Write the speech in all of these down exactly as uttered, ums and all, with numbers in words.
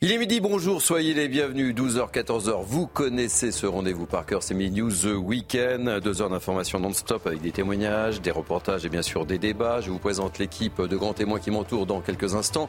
Il est midi, bonjour, soyez les bienvenus, douze heures, quatorze heures, vous connaissez ce rendez-vous par cœur, c'est Midi News The Weekend, deux heures d'information non-stop avec des témoignages, des reportages et bien sûr des débats. Je vous présente l'équipe de grands témoins qui m'entoure dans quelques instants,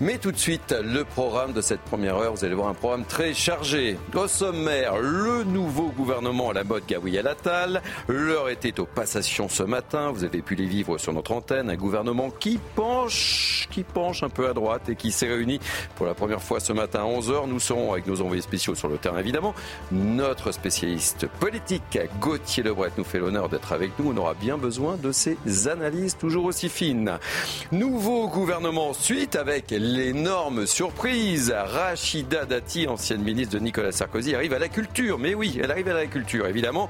mais tout de suite le programme de cette première heure, vous allez voir un programme très chargé. Au sommaire, le nouveau gouvernement à la mode Gabriel Attal, l'heure était aux passations ce matin, vous avez pu les vivre sur notre antenne, un gouvernement qui penche, qui penche un peu à droite et qui s'est réuni pour la première fois ce matin à onze heures, nous serons avec nos envoyés spéciaux sur le terrain évidemment. Notre spécialiste politique, Gauthier Le Bret, nous fait l'honneur d'être avec nous. On aura bien besoin de ses analyses toujours aussi fines. Nouveau gouvernement ensuite avec l'énorme surprise. Rachida Dati, ancienne ministre de Nicolas Sarkozy, arrive à la culture. Mais oui, elle arrive à la culture évidemment.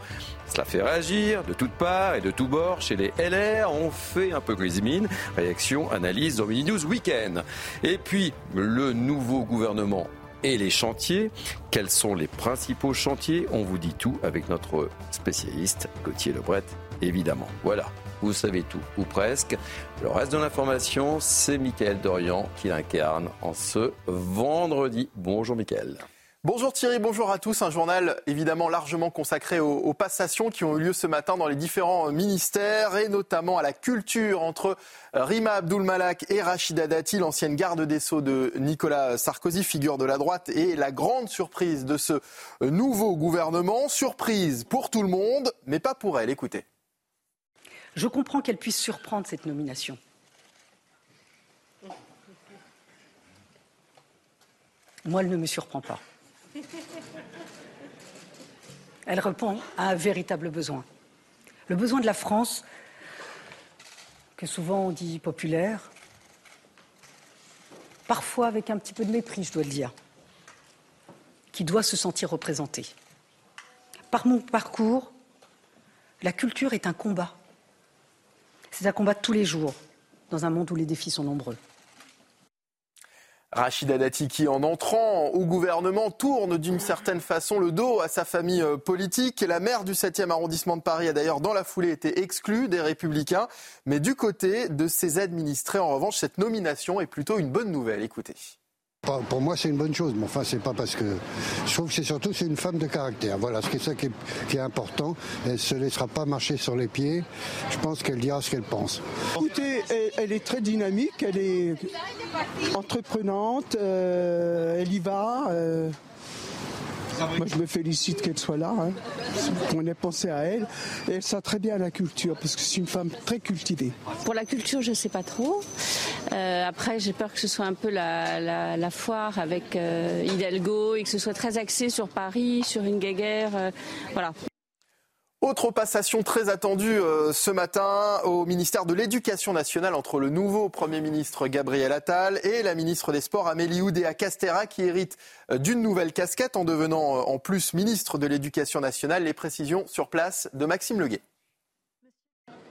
Cela fait réagir de toutes parts et de tous bords. Chez les L R, on fait un peu grise mine. Réaction, analyse dans Midi News Week-end. Et puis, le nouveau gouvernement et les chantiers. Quels sont les principaux chantiers ? On vous dit tout avec notre spécialiste, Gauthier Le Bret, évidemment. Voilà, vous savez tout, ou presque. Le reste de l'information, c'est Mickaël Dorian qui l'incarne en ce vendredi. Bonjour Mickaël. Bonjour Thierry, bonjour à tous. Un journal évidemment largement consacré aux, aux passations qui ont eu lieu ce matin dans les différents ministères et notamment à la culture entre Rima Abdul Malak et Rachida Dati, l'ancienne garde des Sceaux de Nicolas Sarkozy, figure de la droite, et la grande surprise de ce nouveau gouvernement. Surprise pour tout le monde, mais pas pour elle. Écoutez. Je comprends qu'elle puisse surprendre cette nomination. Moi, elle ne me surprend pas. Elle répond à un véritable besoin. Le besoin de la France, que souvent on dit populaire, parfois avec un petit peu de mépris, je dois le dire, qui doit se sentir représentée. Par mon parcours, la culture est un combat. C'est un combat de tous les jours, dans un monde où les défis sont nombreux. Rachida Dati qui, en entrant au gouvernement, tourne d'une certaine façon le dos à sa famille politique. La maire du septième arrondissement de Paris a d'ailleurs dans la foulée été exclue des Républicains. Mais du côté de ses administrés, en revanche, cette nomination est plutôt une bonne nouvelle. Écoutez. Pour moi, c'est une bonne chose, mais enfin, c'est pas parce que... Je trouve que c'est surtout c'est une femme de caractère. Voilà, c'est ça qui est, qui est important. Elle ne se laissera pas marcher sur les pieds. Je pense qu'elle dira ce qu'elle pense. Écoutez, elle, elle est très dynamique, elle est entreprenante, euh, elle y va. Euh... Moi, je me félicite qu'elle soit là, hein. On ait pensé à elle. Et elle sert très bien à la culture, parce que c'est une femme très cultivée. Pour la culture, je ne sais pas trop. Euh, après, j'ai peur que ce soit un peu la, la, la foire avec euh, Hidalgo et que ce soit très axé sur Paris, sur une guéguerre. Euh, voilà. Autre passation très attendue euh, ce matin au ministère de l'Éducation nationale entre le nouveau Premier ministre Gabriel Attal et la ministre des Sports Amélie Oudéa-Castéra qui hérite euh, d'une nouvelle casquette en devenant euh, en plus ministre de l'Éducation nationale. Les précisions sur place de Maxime Leguet.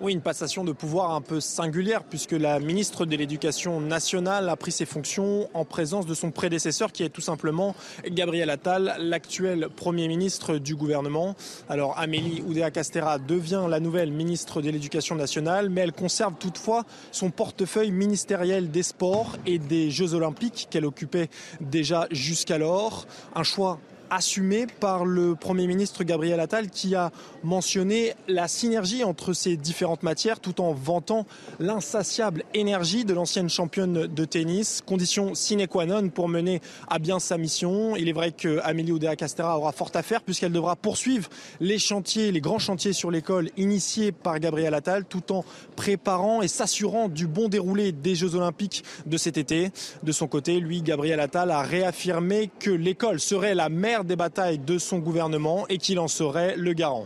Oui, une passation de pouvoir un peu singulière puisque la ministre de l'Éducation nationale a pris ses fonctions en présence de son prédécesseur qui est tout simplement Gabriel Attal, l'actuel Premier ministre du gouvernement. Alors Amélie Oudéa-Castéra devient la nouvelle ministre de l'Éducation nationale, mais elle conserve toutefois son portefeuille ministériel des sports et des Jeux olympiques qu'elle occupait déjà jusqu'alors. Un choix assumé par le Premier ministre Gabriel Attal qui a mentionné la synergie entre ces différentes matières tout en vantant l'insatiable énergie de l'ancienne championne de tennis, condition sine qua non pour mener à bien sa mission. Il est vrai que Amélie Oudéa-Castéra aura fort à faire puisqu'elle devra poursuivre les chantiers, les grands chantiers sur l'école initiés par Gabriel Attal tout en préparant et s'assurant du bon déroulé des Jeux Olympiques de cet été. De son côté, lui, Gabriel Attal a réaffirmé que l'école serait la mère des batailles de son gouvernement et qu'il en serait le garant.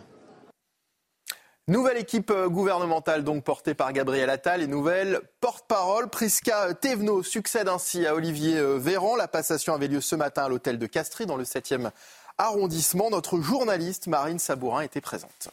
Nouvelle équipe gouvernementale donc portée par Gabriel Attal et nouvelle porte-parole. Prisca Thévenot succède ainsi à Olivier Véran. La passation avait lieu ce matin à l'hôtel de Castries dans le septième arrondissement. Notre journaliste Marine Sabourin était présente.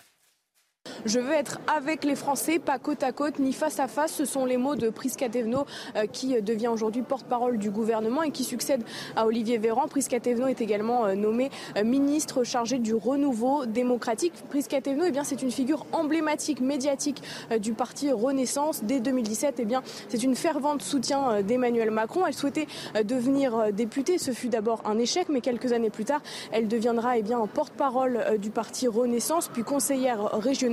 Je veux être avec les Français, pas côte à côte ni face à face. Ce sont les mots de Prisca Thévenot euh, qui devient aujourd'hui porte-parole du gouvernement et qui succède à Olivier Véran. Prisca Thévenot est également euh, nommée euh, ministre chargée du renouveau démocratique. Prisca Thévenot, eh bien, c'est une figure emblématique, médiatique euh, du parti Renaissance. Dès deux mille dix-sept, eh bien, c'est une fervente soutien euh, d'Emmanuel Macron. Elle souhaitait euh, devenir euh, députée. Ce fut d'abord un échec, mais quelques années plus tard, elle deviendra eh bien, porte-parole euh, du parti Renaissance, puis conseillère régionale.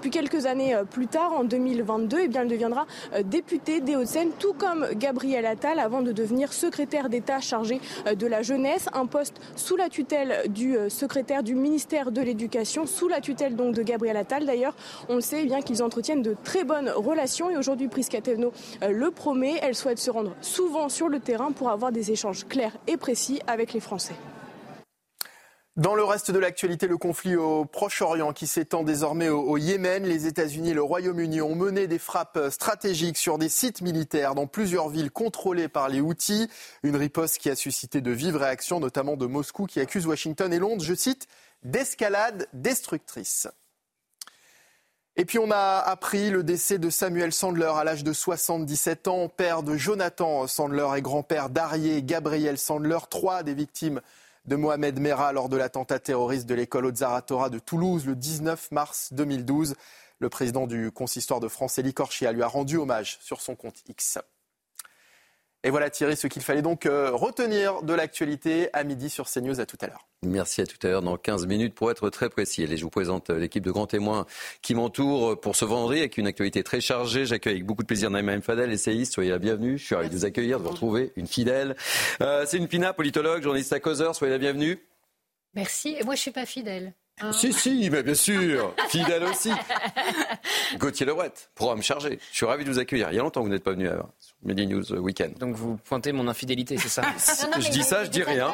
Puis quelques années plus tard, en deux mille vingt-deux, eh bien, elle deviendra députée des Hauts-de-Seine, tout comme Gabriel Attal, avant de devenir secrétaire d'État chargé de la jeunesse, un poste sous la tutelle du secrétaire du ministère de l'Éducation, sous la tutelle donc de Gabriel Attal. D'ailleurs, on le sait eh bien qu'ils entretiennent de très bonnes relations et aujourd'hui Prisca Thévenot le promet. Elle souhaite se rendre souvent sur le terrain pour avoir des échanges clairs et précis avec les Français. Dans le reste de l'actualité, le conflit au Proche-Orient qui s'étend désormais au, au Yémen. Les États-Unis et le Royaume-Uni ont mené des frappes stratégiques sur des sites militaires dans plusieurs villes contrôlées par les Houthis. Une riposte qui a suscité de vives réactions, notamment de Moscou, qui accuse Washington et Londres, je cite, d'escalade destructrice. Et puis on a appris le décès de Samuel Sandler à l'âge de soixante-dix-sept ans, père de Jonathan Sandler et grand-père d'Arié et Gabriel Sandler, trois des victimes de Mohamed Merah lors de l'attentat terroriste de l'école Ozar Hatorah de Toulouse le dix-neuf mars deux mille douze. Le président du consistoire de France, Élie Corchia, lui a rendu hommage sur son compte X. Et voilà Thierry, ce qu'il fallait donc euh, retenir de l'actualité à midi sur CNews. À tout à l'heure. Merci, à tout à l'heure dans quinze minutes pour être très précis. Allez, je vous présente l'équipe de grands témoins qui m'entoure pour ce vendredi avec une actualité très chargée. J'accueille avec beaucoup de plaisir Naïma M. Fadel, essayiste. Soyez la bienvenue. Je suis ravi de vous accueillir, de vous retrouver, une fidèle. Euh, Céline Pina, politologue, journaliste à Causeur. Soyez la bienvenue. Merci. Et moi, je ne suis pas fidèle. Oh. Si, si, mais bien sûr, fidèle aussi. Gauthier Le Bret, programme chargé. Je suis ravi de vous accueillir. Il y a longtemps que vous n'êtes pas venu à Midi News Weekend. Donc vous pointez mon infidélité, c'est ça? non, non, Je dis ça, je dis rien.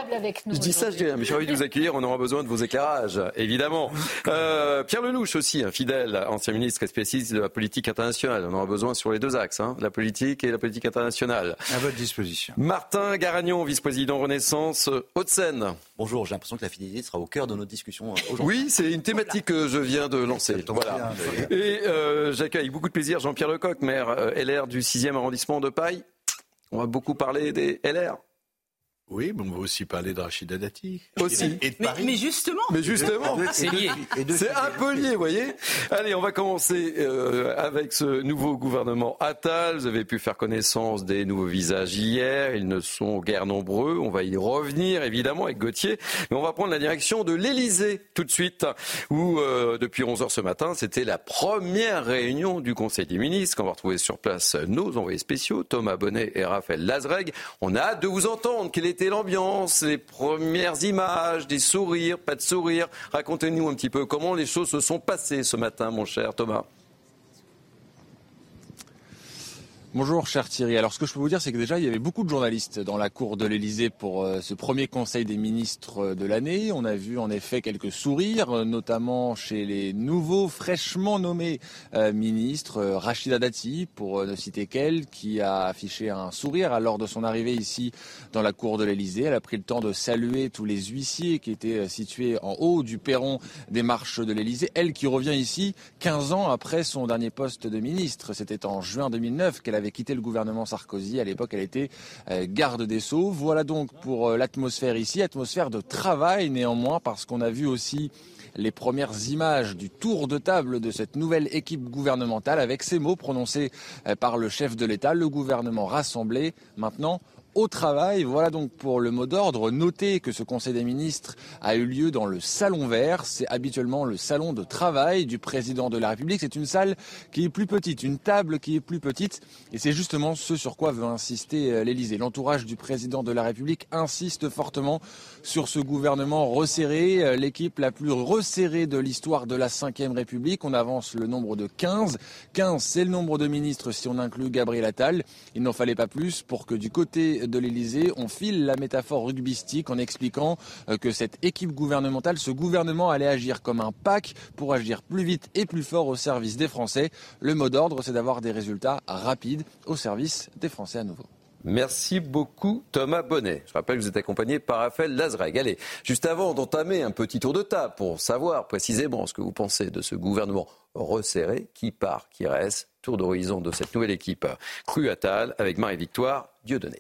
Je dis ça, je dis rien. Mais je suis ravi de vous accueillir. On aura besoin de vos éclairages, évidemment. Euh, Pierre Lelouch aussi, un fidèle ancien ministre et spécialiste de la politique internationale. On aura besoin sur les deux axes, hein, la politique et la politique internationale. À votre disposition. Martin Garagnon, vice-président Renaissance Hauts-de-Seine. Bonjour. J'ai l'impression que la fidélité sera au cœur de notre discussion aujourd'hui. Oui. Oui, c'est une thématique que je viens de lancer. Voilà. Et euh, j'accueille avec beaucoup de plaisir Jean-Pierre Lecoq, maire L R du sixième arrondissement de Paille. On va beaucoup parler des L R. Oui, mais on va aussi parler de Rachida Dati. Aussi. Et de mais, Paris. mais justement. Mais justement. C'est lié. C'est un peu lié, vous voyez. Allez, on va commencer euh, avec ce nouveau gouvernement Attal. Vous avez pu faire connaissance des nouveaux visages hier. Ils ne sont guère nombreux. On va y revenir, évidemment, avec Gauthier. Mais on va prendre la direction de l'Élysée tout de suite, où euh, depuis onze heures ce matin, c'était la première réunion du Conseil des ministres. On va retrouver sur place nos envoyés spéciaux, Thomas Bonnet et Raphaël Lazreg. On a hâte de vous entendre. Quel était l'ambiance, les premières images, des sourires, pas de sourires. Racontez-nous un petit peu comment les choses se sont passées ce matin, mon cher Thomas. Bonjour cher Thierry. Alors ce que je peux vous dire, c'est que déjà il y avait beaucoup de journalistes dans la cour de l'Elysée pour euh, ce premier Conseil des ministres de l'année. On a vu en effet quelques sourires, notamment chez les nouveaux fraîchement nommés euh, ministres. Euh, Rachida Dati, pour euh, ne citer qu'elle, qui a affiché un sourire lors de son arrivée ici dans la cour de l'Elysée. Elle a pris le temps de saluer tous les huissiers qui étaient euh, situés en haut du perron des marches de l'Elysée. Elle qui revient ici quinze ans après son dernier poste de ministre. C'était en juin deux mille neuf qu'elle a avait quitté le gouvernement Sarkozy. À l'époque, elle était garde des Sceaux. Voilà donc pour l'atmosphère ici, atmosphère de travail néanmoins, parce qu'on a vu aussi les premières images du tour de table de cette nouvelle équipe gouvernementale avec ces mots prononcés par le chef de l'État, le gouvernement rassemblé maintenant au travail. Voilà donc pour le mot d'ordre. Notez que ce Conseil des ministres a eu lieu dans le Salon Vert. C'est habituellement le salon de travail du président de la République. C'est une salle qui est plus petite, une table qui est plus petite. Et c'est justement ce sur quoi veut insister l'Élysée. L'entourage du président de la République insiste fortement sur ce gouvernement resserré, l'équipe la plus resserrée de l'histoire de la cinquième République. On avance le nombre de quinze. quinze, c'est le nombre de ministres si on inclut Gabriel Attal. Il n'en fallait pas plus pour que du côté Palais de l'Élysée, on file la métaphore rugbystique en expliquant que cette équipe gouvernementale, ce gouvernement allait agir comme un pack pour agir plus vite et plus fort au service des Français. Le mot d'ordre, c'est d'avoir des résultats rapides au service des Français à nouveau. Merci beaucoup Thomas Bonnet. Je rappelle que vous êtes accompagné par Raphaël Lazreg. Allez, juste avant d'entamer un petit tour de table pour savoir précisément ce que vous pensez de ce gouvernement resserré, qui part, qui reste, tour d'horizon de cette nouvelle équipe Crue Attal avec Marie-Victoire Dieudonné.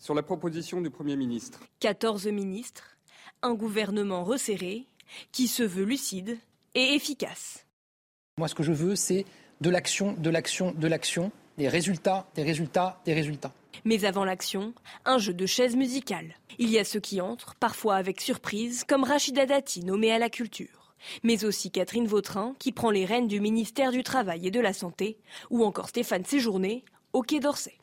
Sur la proposition du Premier ministre. quatorze ministres, un gouvernement resserré qui se veut lucide et efficace. Moi ce que je veux c'est de l'action, de l'action, de l'action. Des résultats, des résultats, des résultats. Mais avant l'action, un jeu de chaises musicales. Il y a ceux qui entrent, parfois avec surprise, comme Rachida Dati, nommée à la culture. Mais aussi Catherine Vautrin, qui prend les rênes du ministère du Travail et de la Santé, ou encore Stéphane Séjourné, au Quai d'Orsay.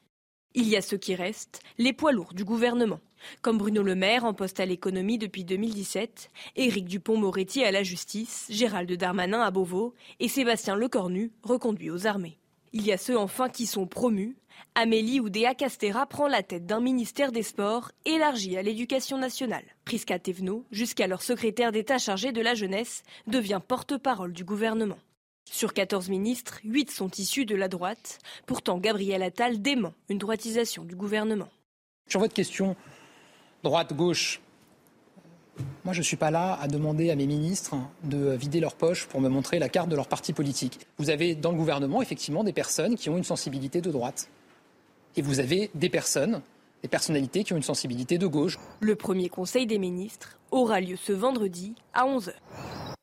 Il y a ceux qui restent, les poids lourds du gouvernement, comme Bruno Le Maire, en poste à l'économie depuis deux mille dix-sept, Éric Dupond-Moretti à la justice, Gérald Darmanin à Beauvau et Sébastien Lecornu, reconduit aux armées. Il y a ceux enfin qui sont promus. Amélie Oudéa-Castéra prend la tête d'un ministère des Sports élargi à l'Éducation nationale. Prisca Thévenot, jusqu'alors secrétaire d'État chargée de la jeunesse, devient porte-parole du gouvernement. Sur quatorze ministres, huit sont issus de la droite. Pourtant, Gabriel Attal dément une droitisation du gouvernement. Sur votre question droite-gauche, moi je ne suis pas là à demander à mes ministres de vider leur poche pour me montrer la carte de leur parti politique. Vous avez dans le gouvernement effectivement des personnes qui ont une sensibilité de droite. Et vous avez des personnes, des personnalités qui ont une sensibilité de gauche. Le premier conseil des ministres aura lieu ce vendredi à onze heures.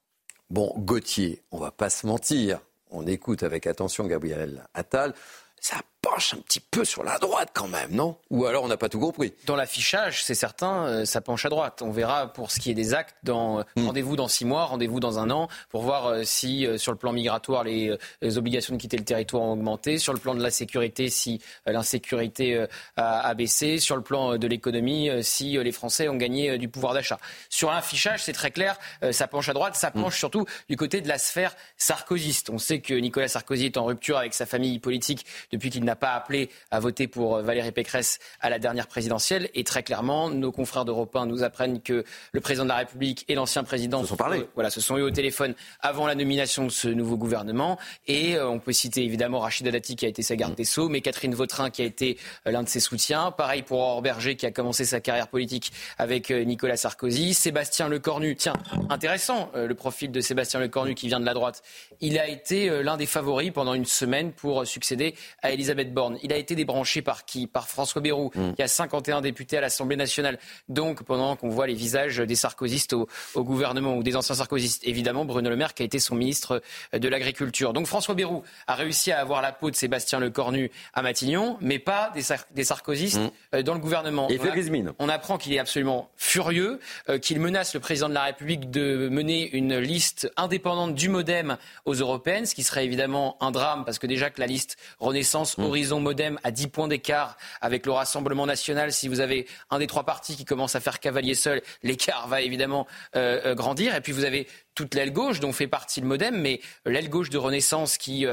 Bon, Gauthier, on ne va pas se mentir. On écoute avec attention Gabriel Attal. Ça penche un petit peu sur la droite quand même, non ? Ou alors on n'a pas tout compris. Dans l'affichage, c'est certain, ça penche à droite. On verra pour ce qui est des actes, dans mmh. rendez-vous dans six mois, rendez-vous dans un an, pour voir si sur le plan migratoire, les, les obligations de quitter le territoire ont augmenté, sur le plan de la sécurité, si l'insécurité a, a baissé, sur le plan de l'économie, si les Français ont gagné du pouvoir d'achat. Sur l'affichage, c'est très clair, ça penche à droite, ça penche mmh. surtout du côté de la sphère sarkozyste. On sait que Nicolas Sarkozy est en rupture avec sa famille politique depuis qu'il n'a pas appelé à voter pour Valérie Pécresse à la dernière présidentielle. Et très clairement, nos confrères d'Europe un nous apprennent que le président de la République et l'ancien président se sont, parlé. Voilà, se sont eu au téléphone avant la nomination de ce nouveau gouvernement. Et euh, on peut citer évidemment Rachida Dati qui a été sa garde des Sceaux, mais Catherine Vautrin qui a été euh, l'un de ses soutiens. Pareil pour Aurore Berger qui a commencé sa carrière politique avec euh, Nicolas Sarkozy. Sébastien Lecornu, tiens, intéressant euh, le profil de Sébastien Lecornu qui vient de la droite. Il a été euh, l'un des favoris pendant une semaine pour euh, succéder à Elisabeth Borne. Il a été débranché par qui ? Par François Bayrou, mmh. qui a cinquante et un députés à l'Assemblée nationale. Donc, pendant qu'on voit les visages des sarkozystes au, au gouvernement ou des anciens sarkozystes, évidemment, Bruno Le Maire qui a été son ministre de l'Agriculture. Donc, François Bayrou a réussi à avoir la peau de Sébastien Lecornu à Matignon, mais pas des, sar- des sarkozystes mmh. dans le gouvernement. Et on, a, on apprend qu'il est absolument furieux, euh, qu'il menace le président de la République de mener une liste indépendante du MoDem aux européennes, ce qui serait évidemment un drame, parce que déjà que la liste Renaissance, mmh. Horizon, MoDem à dix points d'écart avec le Rassemblement National. Si vous avez un des trois partis qui commence à faire cavalier seul, l'écart va évidemment euh, grandir. Et puis vous avez toute l'aile gauche dont fait partie le MoDem, mais l'aile gauche de Renaissance qui,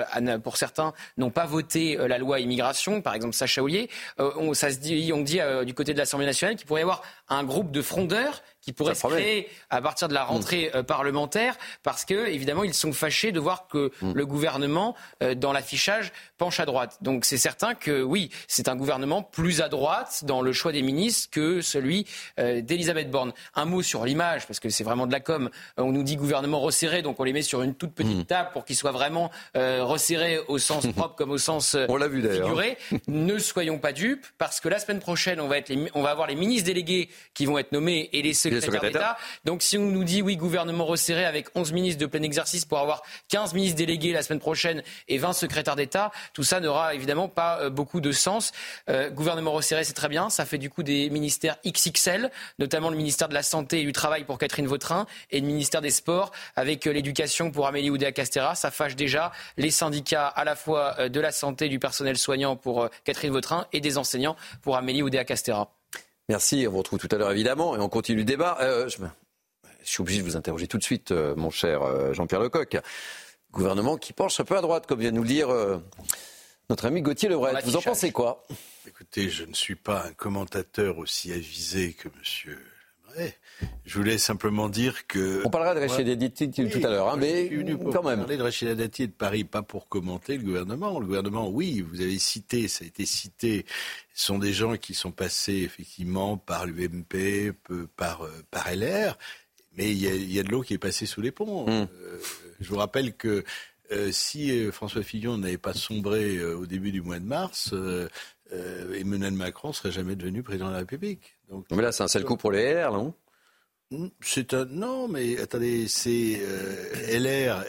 pour certains, n'ont pas voté la loi immigration, par exemple Sacha Houllier, on, ça se dit, on dit euh, du côté de l'Assemblée nationale qu'il pourrait y avoir un groupe de frondeurs qui pourrait se créer à partir de la rentrée mmh. parlementaire, parce que évidemment ils sont fâchés de voir que mmh. le gouvernement, euh, dans l'affichage, penche à droite. Donc c'est certain que oui, c'est un gouvernement plus à droite dans le choix des ministres que celui euh, d'Elisabeth Borne. Un mot sur l'image, parce que c'est vraiment de la com. On nous dit gouvernement gouvernement resserré, donc on les met sur une toute petite table pour qu'ils soient vraiment euh, resserrés au sens propre comme au sens euh, on l'a vu figuré. Ne soyons pas dupes, parce que la semaine prochaine, on va, être les, on va avoir les ministres délégués qui vont être nommés et les secrétaires, les secrétaires d'État. d'État. Donc si on nous dit, oui, gouvernement resserré avec onze ministres de plein exercice pour avoir quinze ministres délégués la semaine prochaine et vingt secrétaires d'État, tout ça n'aura évidemment pas euh, beaucoup de sens. Euh, gouvernement resserré, c'est très bien. Ça fait du coup des ministères X X L, notamment le ministère de la Santé et du Travail pour Catherine Vautrin et le ministère des Sports avec l'éducation pour Amélie Oudéa-Castéra. Ça fâche déjà les syndicats à la fois de la santé, du personnel soignant pour Catherine Vautrin et des enseignants pour Amélie Oudéa-Castéra. Merci, on vous retrouve tout à l'heure évidemment et on continue le débat. Euh, je, je suis obligé de vous interroger tout de suite, euh, mon cher euh, Jean-Pierre Lecoq. Gouvernement qui penche un peu à droite, comme vient de nous le dire euh, notre ami Gauthier Le Bret. Vous en pensez quoi ? écoutez, je ne suis pas un commentateur aussi avisé que monsieur. Ouais. Je voulais simplement dire que... On parlera de Rachida Dati ouais. tout à l'heure, hein, mais quand même. On parler de Rachida Dati et de Paris, pas pour commenter le gouvernement. Le gouvernement, oui, vous avez cité, ça a été cité, ce sont des gens qui sont passés effectivement par l'U M P, par, par L R, mais il y, a, il y a de l'eau qui est passée sous les ponts. Mmh. Euh, je vous rappelle que euh, si euh, François Fillon n'avait pas sombré euh, au début du mois de mars... Euh, Euh, Emmanuel Macron ne serait jamais devenu président de la République. Donc, mais là, c'est un sale coup pour les L R, non ? C'est un... Non, mais attendez, c'est euh, LR,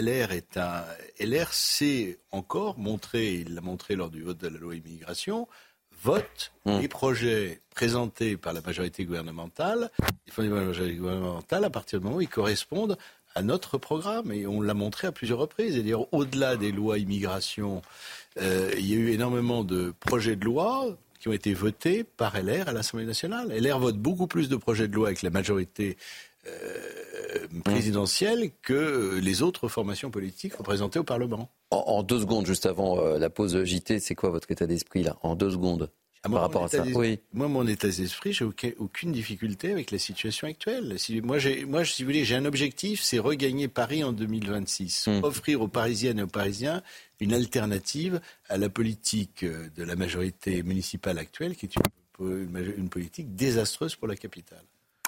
LR est un... LR s'est encore montré, il l'a montré lors du vote de la loi immigration, vote mmh. les projets présentés par la majorité gouvernementale, les fondements de la majorité gouvernementale, à partir du moment où ils correspondent à notre programme, et on l'a montré à plusieurs reprises. C'est-à-dire, au-delà des lois immigration, euh, il y a eu énormément de projets de loi qui ont été votés par L R à l'Assemblée nationale. L R vote beaucoup plus de projets de loi avec la majorité euh, présidentielle que les autres formations politiques représentées au Parlement. En, en deux secondes, juste avant euh, la pause J T, c'est quoi votre état d'esprit, là ? En deux secondes ? Ah, moi, par rapport à ça. Oui. Moi, mon état d'esprit, j'ai aucune difficulté avec la situation actuelle. Si, moi, j'ai, moi, si vous voulez, j'ai un objectif, c'est regagner Paris en deux mille vingt-six. Mmh. Offrir aux Parisiennes et aux Parisiens une alternative à la politique de la majorité municipale actuelle, qui est une, une politique désastreuse pour la capitale.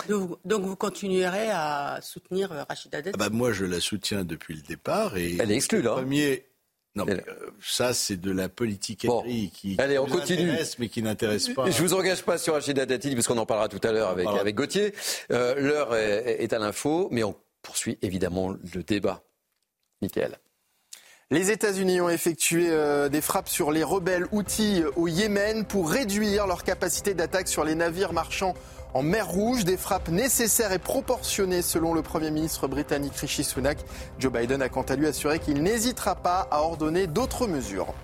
Donc, donc vous continuerez à soutenir Rachida Dati ? Ah bah, moi, je la soutiens depuis le départ. Et elle est exclue, là. Premier... Non, mais euh, ça, c'est de la politique bon. qui, qui Allez, on continue. Intéresse, mais qui n'intéresse pas. Je vous engage pas sur Rachida Dati, parce qu'on en parlera tout à l'heure avec, avec Gauthier. Euh, l'heure est, est à l'info, mais on poursuit évidemment le débat. Mickaël. Les États-Unis ont effectué euh, des frappes sur les rebelles Houthis au Yémen pour réduire leur capacité d'attaque sur les navires marchands en mer Rouge, des frappes nécessaires et proportionnées selon le Premier ministre britannique Rishi Sunak. Joe Biden a quant à lui assuré qu'il n'hésitera pas à ordonner d'autres mesures.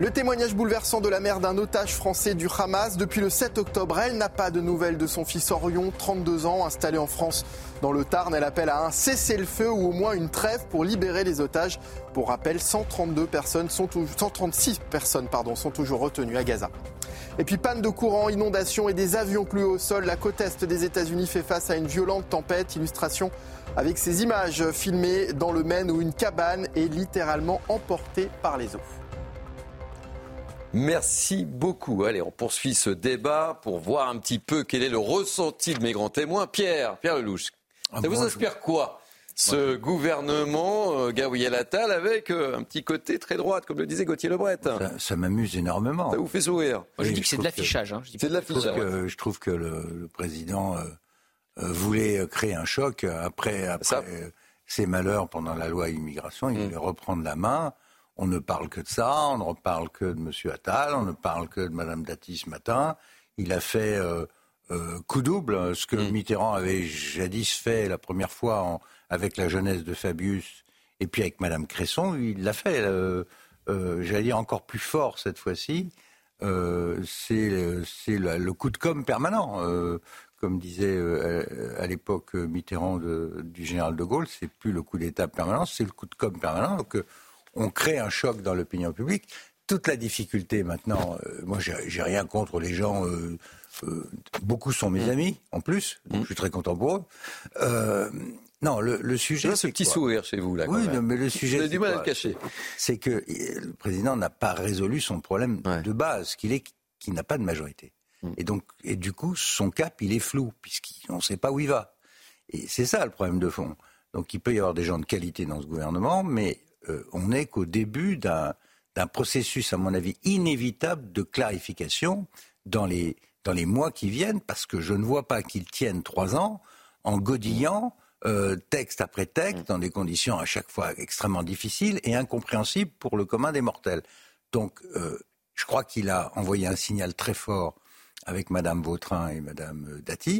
Le témoignage bouleversant de la mère d'un otage français du Hamas. Depuis le sept octobre, elle n'a pas de nouvelles de son fils Orion, trente-deux ans, installé en France dans le Tarn. Elle appelle à un cessez-le-feu ou au moins une trêve pour libérer les otages. Pour rappel, cent trente-deux personnes sont, cent trente-six personnes pardon, sont toujours retenues à Gaza. Et puis panne de courant, inondations et des avions cloués au sol. La côte est des États-Unis fait face à une violente tempête. Illustration avec ces images filmées dans le Maine où une cabane est littéralement emportée par les eaux. Merci beaucoup. Allez, on poursuit ce débat pour voir un petit peu quel est le ressenti de mes grands témoins. Pierre, Pierre Lelouch, ah ça bon vous inspire quoi ? Ce ouais. gouvernement, euh, Gabriel Attal, avec euh, un petit côté très droite, comme le disait Gauthier Le Bret. Ça, ça m'amuse énormément. Ça vous fait sourire. Moi, je dis que c'est de l'affichage. Hein. C'est de l'affichage. Que, je trouve que le, le président euh, euh, voulait créer un choc. Après, après euh, ses malheurs pendant la loi immigration, il mmh. voulait reprendre la main. On ne parle que de ça, on ne reparle que de M. Attal, on ne parle que de Mme Dati ce matin. Il a fait euh, euh, coup double, ce que mmh. Mitterrand avait jadis fait la première fois en... avec la jeunesse de Fabius, et puis avec Mme Cresson, il l'a fait, euh, euh, j'allais dire encore plus fort cette fois-ci, euh, c'est, c'est la, le coup de com' permanent, euh, comme disait euh, à l'époque Mitterrand de, du général de Gaulle, c'est plus le coup d'État permanent, c'est le coup de com' permanent, donc euh, on crée un choc dans l'opinion publique. Toute la difficulté maintenant, euh, moi j'ai, j'ai rien contre les gens... Euh, Euh, beaucoup sont mes amis, en plus. Donc, je suis très content pour eux. Euh, non, le, le sujet... Là, ce c'est petit quoi sourire chez vous, là. Oui, non, mais le sujet... J'ai du mal à le cacher. C'est que le président n'a pas résolu son problème ouais. de base, qu'il est, qu'il n'a pas de majorité. Mm. Et donc, et du coup, son cap, il est flou, puisqu'on ne sait pas où il va. Et c'est ça, le problème de fond. Donc, il peut y avoir des gens de qualité dans ce gouvernement, mais euh, on n'est qu'au début d'un, d'un processus, à mon avis, inévitable de clarification dans les... dans les mois qui viennent, parce que je ne vois pas qu'ils tiennent trois ans en godillant euh, texte après texte, dans des conditions à chaque fois extrêmement difficiles et incompréhensibles pour le commun des mortels. Donc, euh, je crois qu'il a envoyé un signal très fort avec Mme Vautrin et Mme Dati,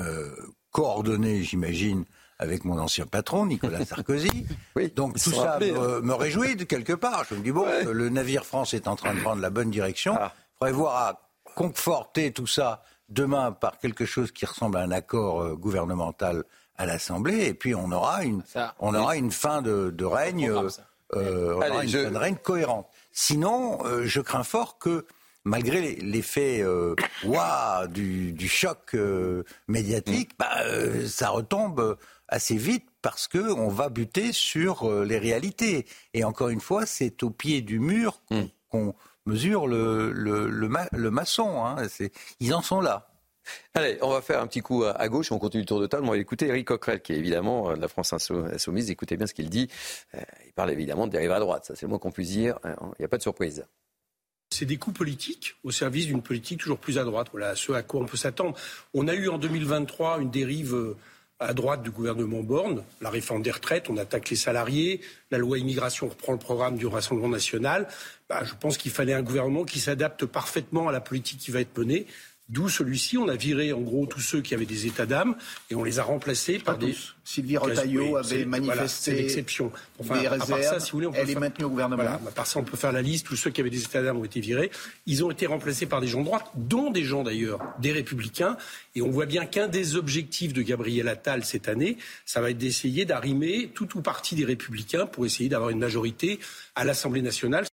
euh, coordonné, j'imagine, avec mon ancien patron, Nicolas Sarkozy. Oui, donc tout ça me, me réjouit de quelque part. Je me dis, bon, ouais. le navire France est en train de prendre la bonne direction. Ah. Il faudrait voir à conforter tout ça demain par quelque chose qui ressemble à un accord gouvernemental à l'Assemblée, et puis on aura une, ça, on aura une fin de, de règne, euh, on Allez, aura une je... fin de règne cohérente. Sinon, euh, je crains fort que malgré l'effet euh, ouah, du, du choc euh, médiatique, bah, euh, ça retombe assez vite parce qu'on va buter sur euh, les réalités. Et encore une fois, c'est au pied du mur qu'on, qu'on mesure le, le, le, ma, le maçon. Hein. C'est, ils en sont là. Allez, on va faire un petit coup à gauche, on continue le tour de table, on va écouter Éric Coquerel qui est évidemment de la France Insoumise, écoutez bien ce qu'il dit, il parle évidemment de dérive à droite, ça c'est le moins qu'on puisse dire, il n'y a pas de surprise. C'est des coups politiques au service d'une politique toujours plus à droite, voilà ce à quoi on peut s'attendre. On a eu en deux mille vingt-trois une dérive à droite du gouvernement Borne, la réforme des retraites, on attaque les salariés, la loi immigration reprend le programme du Rassemblement national, bah, je pense qu'il fallait un gouvernement qui s'adapte parfaitement à la politique qui va être menée. D'où celui-ci, on a viré en gros tous ceux qui avaient des états d'âme et on les a remplacés par Pardon. des... Sylvie Retailleau avait manifesté... Voilà, c'est l'exception. Enfin, des réserves, à part ça, si vous voulez, on peut elle faire... est maintenue au gouvernement. Voilà, à part ça, on peut faire la liste. Tous ceux qui avaient des états d'âme ont été virés. Ils ont été remplacés par des gens de droite, dont des gens d'ailleurs, des républicains. Et on voit bien qu'un des objectifs de Gabriel Attal cette année, ça va être d'essayer d'arrimer tout ou partie des républicains pour essayer d'avoir une majorité à l'Assemblée nationale.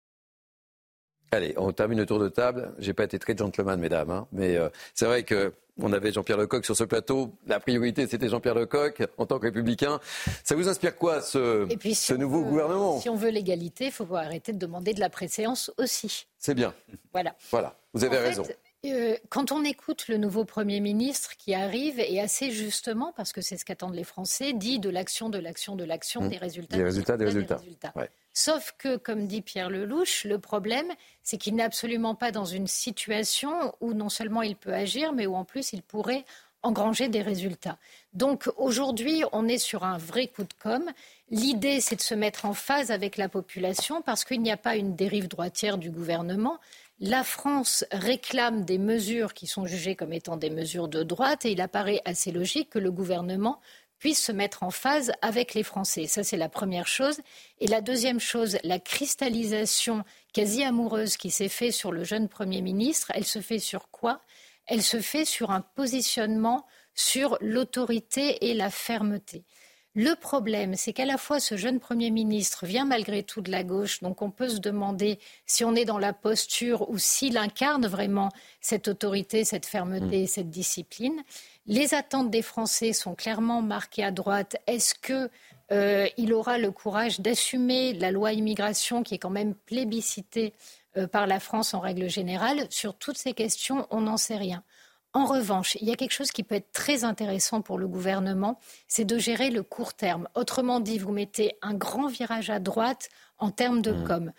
Allez, on termine le tour de table. J'ai pas été très gentleman, mesdames, hein, mais euh, c'est vrai que on avait Jean-Pierre Lecoq sur ce plateau. La priorité, c'était Jean-Pierre Lecoq en tant que républicain. Ça vous inspire quoi, ce, et puis, si ce nouveau veut, gouvernement ? Si on veut l'égalité, il faut arrêter de demander de la préséance aussi. C'est bien. Voilà. Voilà. Vous avez en raison. Fait, euh, quand on écoute le nouveau Premier ministre qui arrive, et assez justement, parce que c'est ce qu'attendent les Français, dit de l'action, de l'action, de l'action, mmh. des résultats, des résultats, des résultats. Des résultats. Ouais. Sauf que, comme dit Pierre Lelouch, le problème, c'est qu'il n'est absolument pas dans une situation où non seulement il peut agir, mais où en plus il pourrait engranger des résultats. Donc aujourd'hui, on est sur un vrai coup de com'. L'idée, c'est de se mettre en phase avec la population parce qu'il n'y a pas une dérive droitière du gouvernement. La France réclame des mesures qui sont jugées comme étant des mesures de droite et il apparaît assez logique que le gouvernement puisse se mettre en phase avec les Français. Ça, c'est la première chose. Et la deuxième chose, la cristallisation quasi amoureuse qui s'est faite sur le jeune Premier ministre, elle se fait sur quoi ? Elle se fait sur un positionnement sur l'autorité et la fermeté. Le problème, c'est qu'à la fois, ce jeune Premier ministre vient malgré tout de la gauche, donc on peut se demander si on est dans la posture ou s'il incarne vraiment cette autorité, cette fermeté, mmh. cette discipline. Les attentes des Français sont clairement marquées à droite. Est-ce que euh, il aura le courage d'assumer la loi immigration qui est quand même plébiscitée euh, par la France en règle générale ? Sur toutes ces questions, on n'en sait rien. En revanche, il y a quelque chose qui peut être très intéressant pour le gouvernement, c'est de gérer le court terme. Autrement dit, vous mettez un grand virage à droite en termes de com.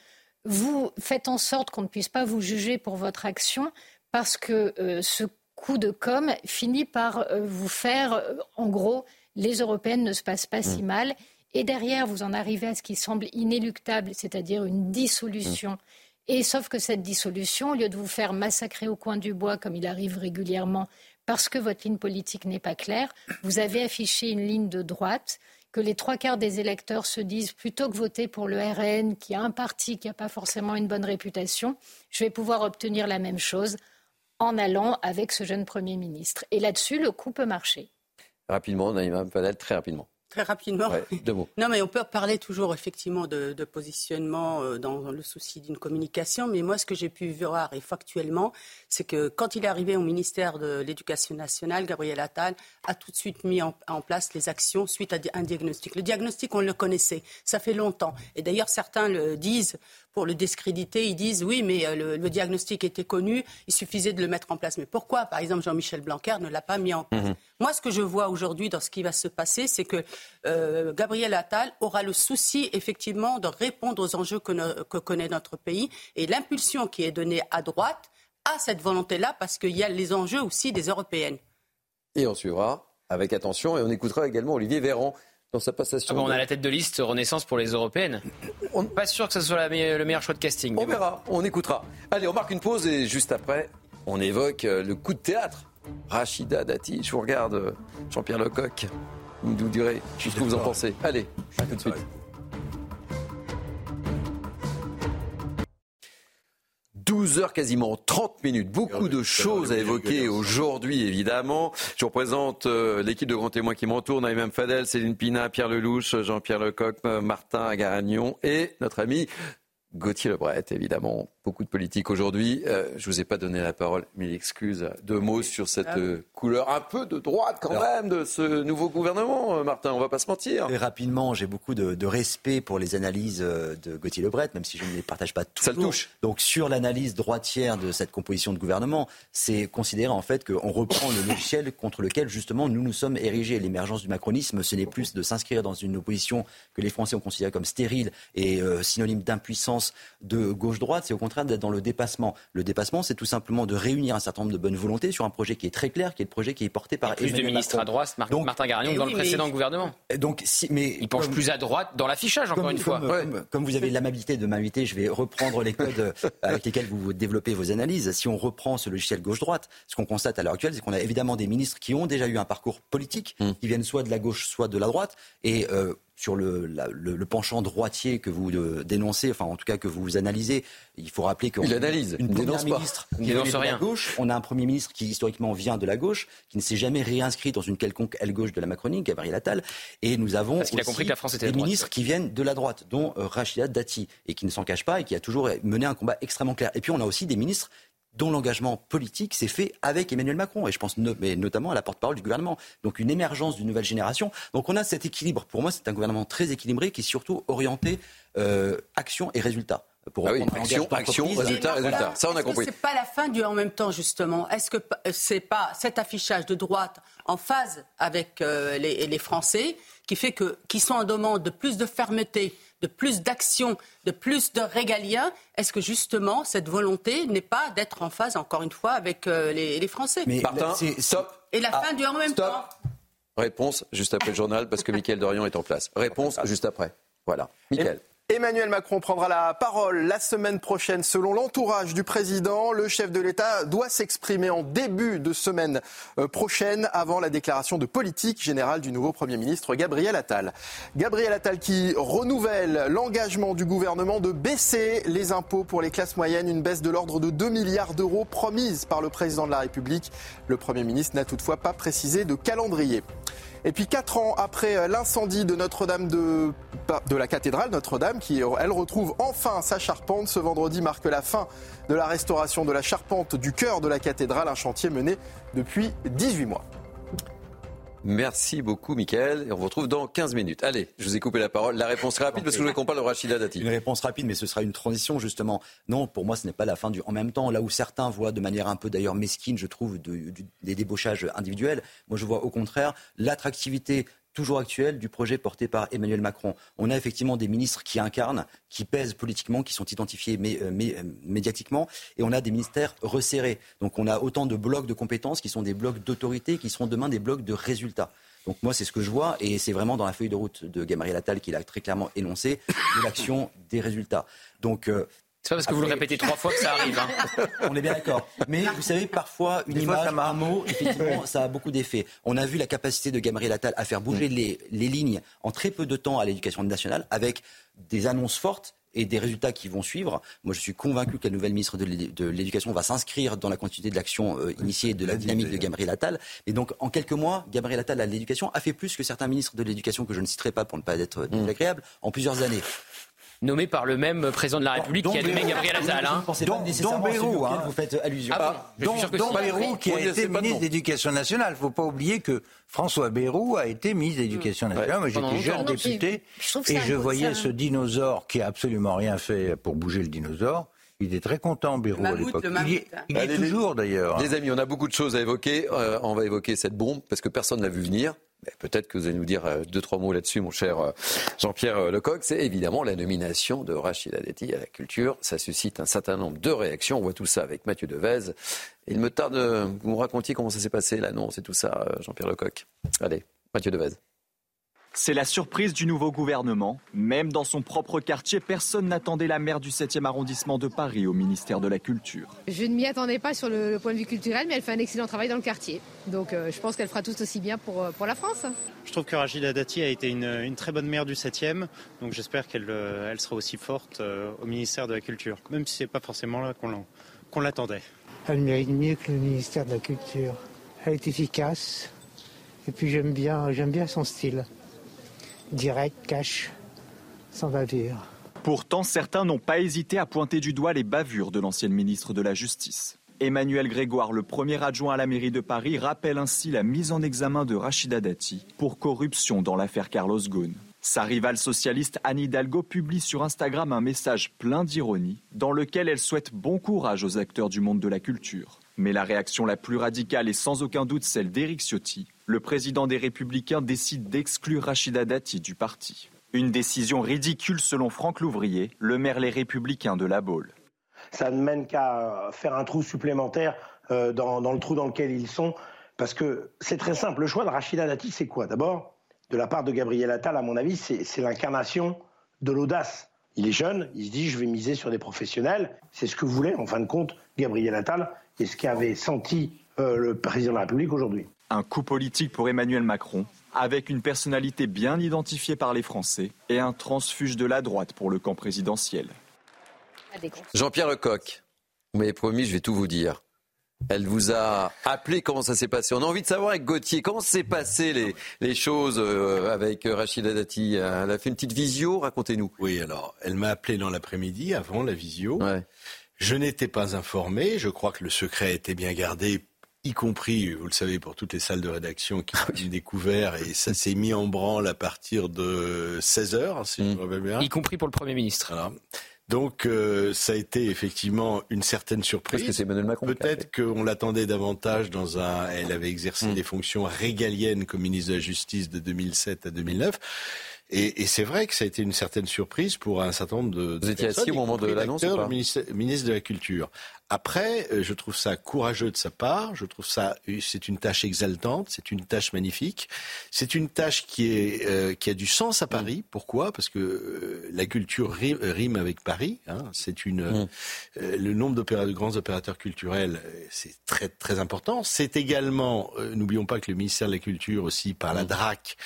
Vous faites en sorte qu'on ne puisse pas vous juger pour votre action parce que euh, ce coup de com finit par euh, vous faire, euh, en gros, les Européennes ne se passent pas si mal. Et derrière, vous en arrivez à ce qui semble inéluctable, c'est-à-dire une dissolution. Et sauf que cette dissolution, au lieu de vous faire massacrer au coin du bois, comme il arrive régulièrement, parce que votre ligne politique n'est pas claire, vous avez affiché une ligne de droite, que les trois quarts des électeurs se disent, plutôt que voter pour le R N, qui a un parti qui n'a pas forcément une bonne réputation, je vais pouvoir obtenir la même chose en allant avec ce jeune Premier ministre. Et là-dessus, le coup peut marcher. Rapidement, Naïma Fadel, très rapidement. Très rapidement. Ouais, deux mots. Non, mais on peut parler toujours effectivement de, de positionnement dans le souci d'une communication. Mais moi, ce que j'ai pu voir et factuellement, c'est que quand il est arrivé au ministère de l'Éducation nationale, Gabriel Attal a tout de suite mis en, en place les actions suite à un diagnostic. Le diagnostic, on le connaissait. Ça fait longtemps. Et d'ailleurs, certains le disent pour le discréditer. Ils disent oui, mais le, le diagnostic était connu. Il suffisait de le mettre en place. Mais pourquoi, par exemple, Jean-Michel Blanquer ne l'a pas mis en place ? Mmh. Moi, ce que je vois aujourd'hui dans ce qui va se passer, c'est que Euh, Gabriel Attal aura le souci effectivement de répondre aux enjeux que, ne, que connaît notre pays et l'impulsion qui est donnée à droite à cette volonté-là parce qu'il y a les enjeux aussi des Européennes. Et on suivra avec attention et on écoutera également Olivier Véran dans sa passation. Ah bon, de... On a la tête de liste Renaissance pour les Européennes. On n'est pas sûr que ce soit la me... le meilleur choix de casting. On verra, on écoutera. Allez, on marque une pause et juste après, on évoque le coup de théâtre. Rachida Dati, je vous regarde, Jean-Pierre Lecoq. Vous nous direz ce que vous en pensez. Allez, à tout de suite. douze heures quasiment, trente minutes. Beaucoup de choses à évoquer aujourd'hui, évidemment. Je vous présente euh, l'équipe de grands témoins qui m'entoure. Naïma Fadel, Céline Pina, Pierre Lelouch, Jean-Pierre Lecoq, Martin Garagnon et notre ami Gauthier Le Bret, évidemment. beaucoup de politique aujourd'hui. Euh, je ne vous ai pas donné la parole, mille excuses. Deux mots sur cette euh, couleur un peu de droite quand Alors, même de ce nouveau gouvernement, Martin, on ne va pas se mentir. Très rapidement, j'ai beaucoup de, de respect pour les analyses de Gauthier Le Bret, même si je ne les partage pas toujours. Ça le touche. Donc sur l'analyse droitière de cette composition de gouvernement, c'est considérer en fait qu'on reprend le logiciel contre lequel justement nous nous sommes érigés. L'émergence du macronisme, ce n'est plus de s'inscrire dans une opposition que les Français ont considérée comme stérile et euh, synonyme d'impuissance de gauche-droite, c'est au contraire d'être dans le dépassement. Le dépassement, c'est tout simplement de réunir un certain nombre de bonnes volontés sur un projet qui est très clair, qui est le projet qui est porté par Emmanuel Macron. Plus de ministres à droite, Mar- donc, Martin Garagnon, dans oui, le précédent mais... gouvernement. Donc, si, mais il penche comme, plus à droite dans l'affichage, encore comme, une fois. Comme, ouais. comme, comme vous avez l'amabilité de m'inviter, je vais reprendre les codes avec lesquels vous développez vos analyses. Si on reprend ce logiciel gauche-droite, ce qu'on constate à l'heure actuelle, c'est qu'on a évidemment des ministres qui ont déjà eu un parcours politique, mmh. qui viennent soit de la gauche, soit de la droite, et... Euh, sur le, la, le, le penchant droitier que vous euh, dénoncez, enfin en tout cas que vous analysez, il faut rappeler qu'une première ministre qui vient de la gauche, on a un Premier ministre qui historiquement vient de la gauche, qui ne s'est jamais réinscrit dans une quelconque aile gauche de la Macronie, Gabriel Attal, et nous avons Parce aussi a compris que la France était des droite. Ministres qui viennent de la droite, dont euh, Rachida Dati, et qui ne s'en cache pas et qui a toujours mené un combat extrêmement clair. Et puis on a aussi des ministres dont l'engagement politique s'est fait avec Emmanuel Macron, et je pense no- mais notamment à la porte-parole du gouvernement. Donc une émergence d'une nouvelle génération. Donc on a cet équilibre. Pour moi, c'est un gouvernement très équilibré qui est surtout orienté euh, action et résultat. Pour ah oui, action, action, résultat, résultat. Voilà. Ça, on a compris. Est-ce que c'est pas la fin du en même temps, justement. Est-ce que c'est pas cet affichage de droite en phase avec euh, les, les Français qui fait que, qui sont en demande de plus de fermeté, de plus d'action, de plus de régalien, est-ce que justement cette volonté n'est pas d'être en phase, encore une fois, avec euh, les, les Français ? Mais Martin, c'est, stop. Et la ah, fin du en même stop. Temps. Réponse juste après le journal, parce que Mickaël Dorian est en place. Réponse juste après. Voilà. Mickaël. Emmanuel Macron prendra la parole la semaine prochaine. Selon l'entourage du président, le chef de l'État doit s'exprimer en début de semaine prochaine avant la déclaration de politique générale du nouveau Premier ministre Gabriel Attal. Gabriel Attal qui renouvelle l'engagement du gouvernement de baisser les impôts pour les classes moyennes, une baisse de l'ordre de deux milliards d'euros promise par le président de la République. Le Premier ministre n'a toutefois pas précisé de calendrier. Et puis quatre ans après l'incendie de Notre-Dame de, de la cathédrale Notre-Dame, qui elle retrouve enfin sa charpente, ce vendredi marque la fin de la restauration de la charpente du cœur de la cathédrale, un chantier mené depuis dix-huit mois. Merci beaucoup, Mickaël. Et on vous retrouve dans quinze minutes. Allez, je vous ai coupé la parole. La réponse rapide, parce que je voulais qu'on parle de Rachida Dati. Une réponse rapide, mais ce sera une transition, justement. Non, pour moi, ce n'est pas la fin du... En même temps, là où certains voient de manière un peu, d'ailleurs, mesquine, je trouve, de, de, des débauchages individuels, moi, je vois, au contraire, l'attractivité toujours actuelle du projet porté par Emmanuel Macron. On a effectivement des ministres qui incarnent, qui pèsent politiquement, qui sont identifiés mais, mais, médiatiquement, et on a des ministères resserrés. Donc on a autant de blocs de compétences qui sont des blocs d'autorité, qui seront demain des blocs de résultats. Donc moi, c'est ce que je vois, et c'est vraiment dans la feuille de route de Gabriel Attal qu'il a très clairement énoncé, de l'action, des résultats. Donc... Euh, C'est pas parce que Après, vous le répétez trois fois que ça arrive. Hein. On est bien d'accord. Mais vous savez, parfois, une Des image, fois, un mot, effectivement, ça a beaucoup d'effets. On a vu la capacité de Gabriel Attal à faire bouger mmh. les, les lignes en très peu de temps à l'éducation nationale, avec des annonces fortes et des résultats qui vont suivre. Moi, je suis convaincu que la nouvelle ministre de, l'é- de l'Éducation va s'inscrire dans la continuité de l'action euh, initiée de la dynamique de Gabriel Attal. Et donc, en quelques mois, Gabriel Attal à l'éducation a fait plus que certains ministres de l'Éducation, que je ne citerai pas pour ne pas être désagréable, mmh. en plusieurs années. Nommé par le même président de la République qui a nommé Gabriel Attal. Hein. Don, Don Bayrou, hein. vous faites allusion. Ah, ah, Don, Don, Don Bayrou qui a oui, été ministre de l'Éducation nationale. Il ne faut pas oublier que François Bayrou a été ministre de l'Éducation nationale. Ouais. Moi, j'étais jeune non, député non, je, je et je voyais ça, ce hein. dinosaure qui a absolument rien fait pour bouger le dinosaure. Il était très content, Bayrou, à l'époque. Il est, il est Allez, toujours, d'ailleurs. Les amis, on a beaucoup de choses à évoquer. Euh, on va évoquer cette bombe parce que personne ne l'a vu venir. Mais peut-être que vous allez nous dire deux, trois mots là-dessus, mon cher Jean-Pierre Lecoq. C'est évidemment la nomination de Rachida Dati à la culture. Ça suscite un certain nombre de réactions. On voit tout ça avec Mathieu Devez. Il me tarde, vous me racontiez comment ça s'est passé, l'annonce et tout ça, Jean-Pierre Lecoq. Allez, Mathieu Devez. C'est la surprise du nouveau gouvernement. Même dans son propre quartier, personne n'attendait la maire du septième arrondissement de Paris au ministère de la Culture. Je ne m'y attendais pas sur le, le point de vue culturel, mais elle fait un excellent travail dans le quartier. Donc euh, je pense qu'elle fera tout aussi bien pour, pour la France. Je trouve que Rachida Dati a été une, une très bonne maire du septième. Donc j'espère qu'elle euh, elle sera aussi forte euh, au ministère de la Culture. Même si ce n'est pas forcément là qu'on, qu'on l'attendait. Elle mérite mieux que le ministère de la Culture. Elle est efficace. Et puis j'aime bien, j'aime bien son style. Direct, cash, sans va-vire. Pourtant, certains n'ont pas hésité à pointer du doigt les bavures de l'ancienne ministre de la Justice. Emmanuel Grégoire, le premier adjoint à la mairie de Paris, rappelle ainsi la mise en examen de Rachida Dati pour corruption dans l'affaire Carlos Ghosn. Sa rivale socialiste Anne Hidalgo publie sur Instagram un message plein d'ironie dans lequel elle souhaite bon courage aux acteurs du monde de la culture. Mais la réaction la plus radicale est sans aucun doute celle d'Éric Ciotti. Le président des Républicains décide d'exclure Rachida Dati du parti. Une décision ridicule selon Franck Louvrier, le maire Les Républicains de La Baule. Ça ne mène qu'à faire un trou supplémentaire dans, dans le trou dans lequel ils sont. Parce que c'est très simple. Le choix de Rachida Dati, c'est quoi? D'abord, de la part de Gabriel Attal, à mon avis, c'est, c'est l'incarnation de l'audace. Il est jeune, il se dit « je vais miser sur des professionnels ». C'est ce que voulait, en fin de compte, Gabriel Attal et ce qu'avait senti euh, le président de la République aujourd'hui. Un coup politique pour Emmanuel Macron, avec une personnalité bien identifiée par les Français et un transfuge de la droite pour le camp présidentiel. Jean-Pierre Lecoq, vous m'avez promis, je vais tout vous dire. Elle vous a appelé, comment ça s'est passé? On a envie de savoir avec Gauthier, comment s'est passé les, les choses euh, avec Rachida Dati? Elle a fait une petite visio, racontez-nous. Oui, alors, elle m'a appelé dans l'après-midi, avant la visio. Ouais. Je n'étais pas informé, je crois que le secret était bien gardé, y compris, vous le savez, pour toutes les salles de rédaction qui ont découvert, et ça s'est mis en branle à partir de seize heures, si mmh. je me rappelle bien. Y compris pour le Premier ministre. Voilà. Donc euh, ça a été effectivement une certaine surprise. Parce que c'est Emmanuel Macron. Peut-être qu'on l'attendait davantage dans un... Elle avait exercé mmh. des fonctions régaliennes comme ministre de la Justice de deux mille sept à deux mille neuf. Et, et c'est vrai que ça a été une certaine surprise pour un certain nombre de, de Vous étiez assis au moment de l'annonce ou pas ? Ministre, ministre de la Culture. Après, je trouve ça courageux de sa part. Je trouve ça... C'est une tâche exaltante. C'est une tâche magnifique. C'est une tâche qui, est, euh, qui a du sens à Paris. Pourquoi ? Parce que euh, la culture rime, rime avec Paris. Hein. C'est une... Euh, mm. Le nombre d'opéra, de grands opérateurs culturels, c'est très, très important. C'est également... Euh, n'oublions pas que le ministère de la Culture, aussi, par la D R A C...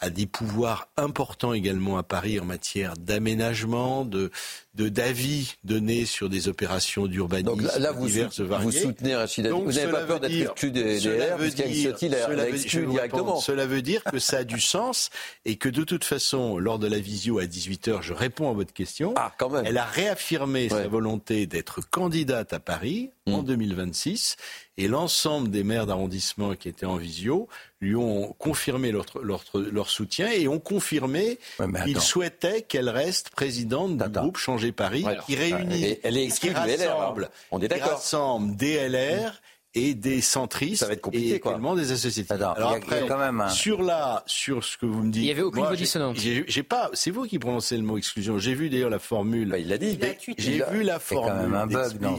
a des pouvoirs importants également à Paris en matière d'aménagement, de, de, d'avis donnés sur des opérations d'urbanisme diverses et variées. Donc là, là vous, vous soutenez Rachida Dati. Vous n'avez pas peur d'être exclu des R, puisqu'Anne Ciotti l'a exclu directement. Cela veut dire que ça a du sens et que de toute façon, lors de la visio à dix-huit heures, je réponds à votre question. Ah, quand même. Elle a réaffirmé ouais. sa volonté d'être candidate à Paris mmh. en deux mille vingt-six. Et l'ensemble des maires d'arrondissement qui étaient en visio lui ont confirmé leur, leur, leur soutien et ont confirmé ouais, qu'ils souhaitaient qu'elle reste présidente du attends. groupe Changer Paris ouais, qui réunit, elle, elle est exclue qui, rassemble, on est d'accord. qui rassemble des L R et des centristes ça va être compliqué, et quoi. également des associatifs. Alors, Alors après, quand même un... sur, la, sur ce que vous me dites... Il n'y avait aucune moi, dissonance. J'ai, j'ai, j'ai pas, c'est vous qui prononcez le mot exclusion. J'ai vu d'ailleurs la formule... Bah, il l'a dit. J'ai, j'ai vu la formule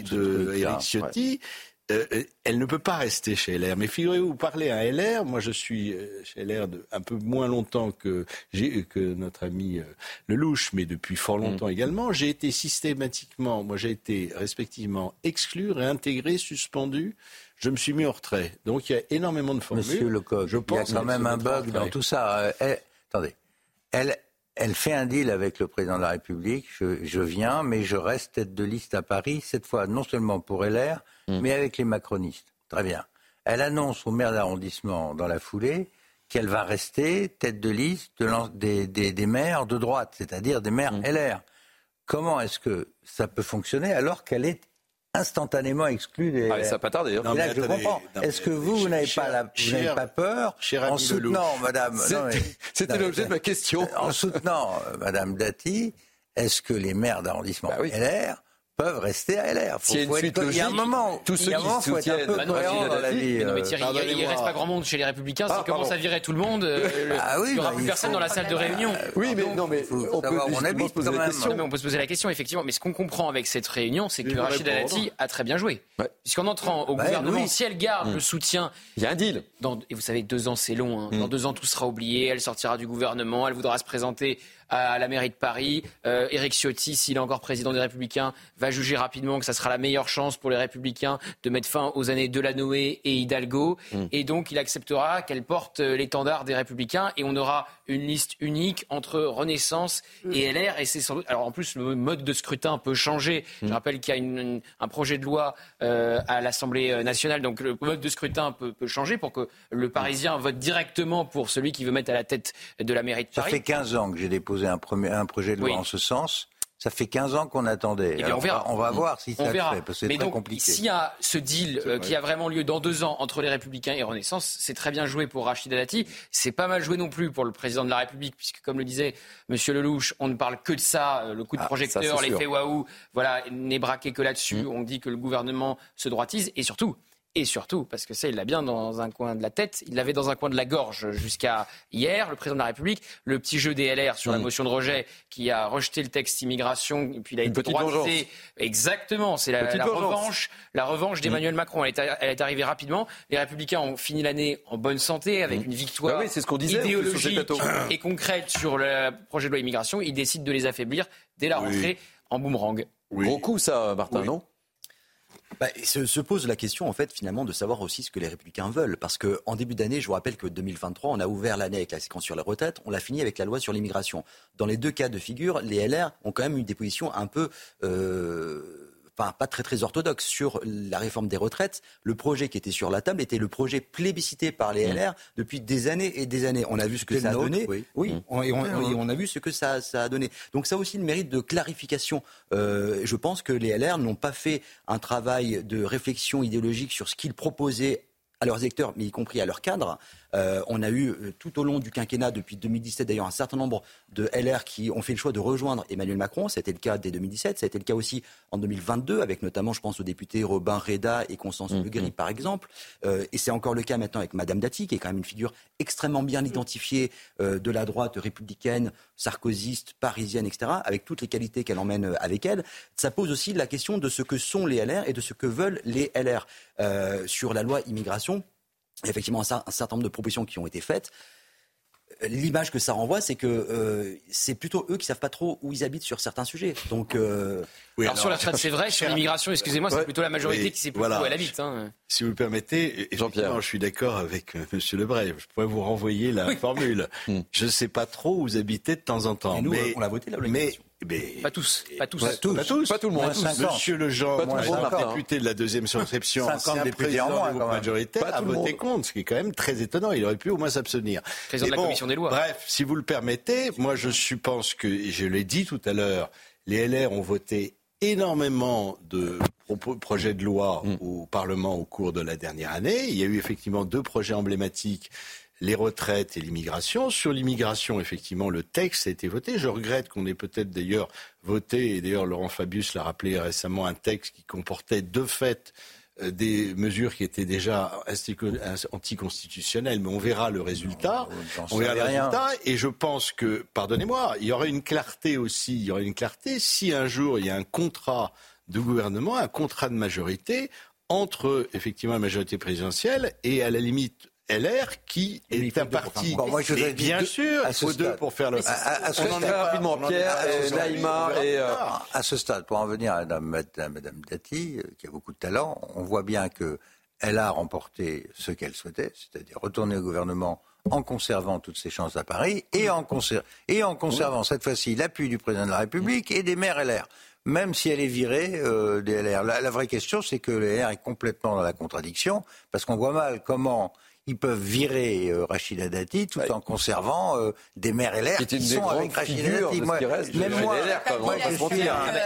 d'Éric Ciotti... Euh, elle ne peut pas rester chez L R. Mais figurez-vous, vous parlez à L R. Moi, je suis chez L R de, un peu moins longtemps que, j'ai, que notre ami euh, Lelouch, mais depuis fort longtemps mmh. également. J'ai été systématiquement, moi, j'ai été respectivement exclu, réintégré, suspendu. Je me suis mis en retrait. Donc, il y a énormément de formules. Monsieur Lecoq, je pense il y a quand même un bug dans tout ça. Euh, elle, attendez, elle, elle fait un deal avec le président de la République. Je, je viens, mais je reste tête de liste à Paris cette fois, non seulement pour L R. Mais avec les macronistes. Très bien. Elle annonce au maire d'arrondissement dans la foulée qu'elle va rester tête de liste de des, des, des maires de droite, c'est-à-dire des maires L R. Comment est-ce que ça peut fonctionner alors qu'elle est instantanément exclue des... Ah, ça n'a pas tardé. Là, mais je comprends. Non, est-ce que vous, vous n'avez, cher, pas, la, cher, vous n'avez pas peur en soutenant, madame... C'était, non, mais, c'était l'objet non, de ma question. En soutenant euh, madame Dati, est-ce que les maires d'arrondissement bah oui. L R... peuvent rester à L R. Faut, faut être... logique, il y a un moment, tous ceux qui se soutiennent, bah il ne reste pas grand monde chez les Républicains. Ah, si commence à virer tout le monde, euh, ah oui, il n'y aura bah, plus personne faut... dans la salle de réunion. Oui, mais non, mais on peut se poser la question. On peut se poser la question, effectivement. Mais ce qu'on comprend avec cette réunion, c'est que Rachida Dati a très bien joué, puisqu'en entrant au gouvernement, si elle garde le soutien, il y a un deal. Et vous savez, deux ans, c'est long. Dans deux ans, tout sera oublié. Elle sortira du gouvernement. Elle voudra se présenter à la mairie de Paris. Euh, Éric Ciotti, s'il est encore président des Républicains, va juger rapidement que ça sera la meilleure chance pour les Républicains de mettre fin aux années Delanoë et Hidalgo. Mmh. Et donc, il acceptera qu'elle porte l'étendard des Républicains et on aura une liste unique entre Renaissance mmh. et L R. Et c'est sans doute... Alors, en plus, le mode de scrutin peut changer. Mmh. Je rappelle qu'il y a une, une, un projet de loi euh, à l'Assemblée nationale. Donc, le mode de scrutin peut, peut changer pour que le Parisien vote directement pour celui qui veut mettre à la tête de la mairie de Paris. Ça fait quinze ans que j'ai déposé un, premier, un projet de loi oui. en ce sens. Ça fait quinze ans qu'on attendait. Eh bien, on, verra. on va voir si on ça verra. se fait, parce que c'est Mais très donc, compliqué. S'il y a ce deal euh, qui a vraiment lieu dans deux ans entre les Républicains et Renaissance, c'est très bien joué pour Rachida Dati. C'est pas mal joué non plus pour le président de la République, puisque comme le disait M. Lelouch, on ne parle que de ça, le coup de projecteur, ah, ça, l'effet waouh, voilà, n'est braqué que là-dessus. Mmh. On dit que le gouvernement se droitise, et surtout... Et surtout, parce que ça, il l'a bien dans un coin de la tête, il l'avait dans un coin de la gorge jusqu'à hier, le président de la République, le petit jeu des L R sur oui. la motion de rejet qui a rejeté le texte immigration, et puis il a été droité. Exactement, c'est la, la revanche, la revanche d'Emmanuel oui. Macron. Elle est, elle est arrivée rapidement. Les Républicains ont fini l'année en bonne santé, avec oui. une victoire bah oui, c'est ce qu'on disait, idéologique et concrète sur le projet de loi immigration. Ils décident de les affaiblir dès la rentrée oui. en boomerang. Oui. Gros coup ça, Martin, oui. non ? Bah, se, se pose la question en fait finalement de savoir aussi ce que les Républicains veulent, parce qu'en début d'année, je vous rappelle que deux mille vingt-trois, on a ouvert l'année avec la séquence sur les retraites, on l'a fini avec la loi sur l'immigration. Dans les deux cas de figure, les L R ont quand même eu des positions un peu... Euh... Enfin, pas très très orthodoxe sur la réforme des retraites. Le projet qui était sur la table était le projet plébiscité par les L R depuis des années et des années. On a vu ce que ça a donné. Oui, oui. Mmh. On, et, on, et on a vu ce que ça, ça a donné. Donc ça aussi le mérite de clarification. Euh, je pense que les L R n'ont pas fait un travail de réflexion idéologique sur ce qu'ils proposaient à leurs électeurs, mais y compris à leurs cadres. Euh, on a eu euh, tout au long du quinquennat, depuis deux mille dix-sept d'ailleurs, un certain nombre de L R qui ont fait le choix de rejoindre Emmanuel Macron. C'était le cas dès deux mille dix-sept, ça a été le cas aussi en deux mille vingt-deux, avec notamment, je pense, aux députés Robin Reda et Constance mmh. Le Gris, par exemple. Euh, et c'est encore le cas maintenant avec Madame Dati, qui est quand même une figure extrêmement bien identifiée euh, de la droite républicaine, sarkozyste, parisienne, et cetera, avec toutes les qualités qu'elle emmène avec elle. Ça pose aussi la question de ce que sont les L R et de ce que veulent les L R euh, sur la loi immigration. Il y a effectivement un certain nombre de propositions qui ont été faites. L'image que ça renvoie, c'est que euh, c'est plutôt eux qui savent pas trop où ils habitent sur certains sujets. Donc, euh... oui, alors, alors sur la retraite, c'est vrai. Sur l'immigration, excusez-moi, ouais, c'est plutôt la majorité mais, qui sait plus voilà. où elle habite. Hein. Si vous le permettez, Jean-Pierre, je suis d'accord avec Monsieur Le Bret. Je pourrais vous renvoyer la oui. formule. Je sais pas trop où vous habitez de temps en temps. Et nous, mais, on l'a voté la loi. Mais... Pas tous, pas tous, pas tous, pas, tous. pas tout le monde. Monsieur Lejean, député de la deuxième circonscription, ancien président de votre majorité, a voté contre, ce qui est quand même très étonnant. Il aurait pu au moins s'abstenir. Président de la commission des lois. Bref, si vous le permettez, moi je pense que, et je l'ai dit tout à l'heure, les L R ont voté énormément de projets de loi mmh. au Parlement au cours de la dernière année. Il y a eu effectivement deux projets emblématiques. Les retraites et l'immigration. Sur l'immigration, effectivement, le texte a été voté. Je regrette qu'on ait peut-être d'ailleurs voté, et d'ailleurs Laurent Fabius l'a rappelé récemment, un texte qui comportait de fait euh, des mesures qui étaient déjà anticonstitutionnelles, mais on verra le résultat. Non, on verra le résultat, et je pense que, pardonnez-moi, il y aurait une clarté aussi, il y aurait une clarté si un jour il y a un contrat de gouvernement, un contrat de majorité entre, effectivement, la majorité présidentielle et à la limite L R qui est un parti. Bon, moi, je et bien deux, sûr, il faut deux pour faire le. À, à, à ce on stade, en a rapidement Pierre, Naïma et. et, et euh... À ce stade, pour en venir à Madame Dati, qui a beaucoup de talent, on voit bien qu'elle a remporté ce qu'elle souhaitait, c'est-à-dire retourner au gouvernement en conservant toutes ses chances à Paris et en, conser- et en conservant oui. cette fois-ci l'appui du président de la République et des maires L R. Même si elle est virée euh, des L R. La, la vraie question, c'est que les L R est complètement dans la contradiction, parce qu'on voit mal comment. Ils peuvent virer euh, Rachida Dati tout ouais. en conservant euh, des maires L R qui sont avec Rachida Dati. Moi, même moi,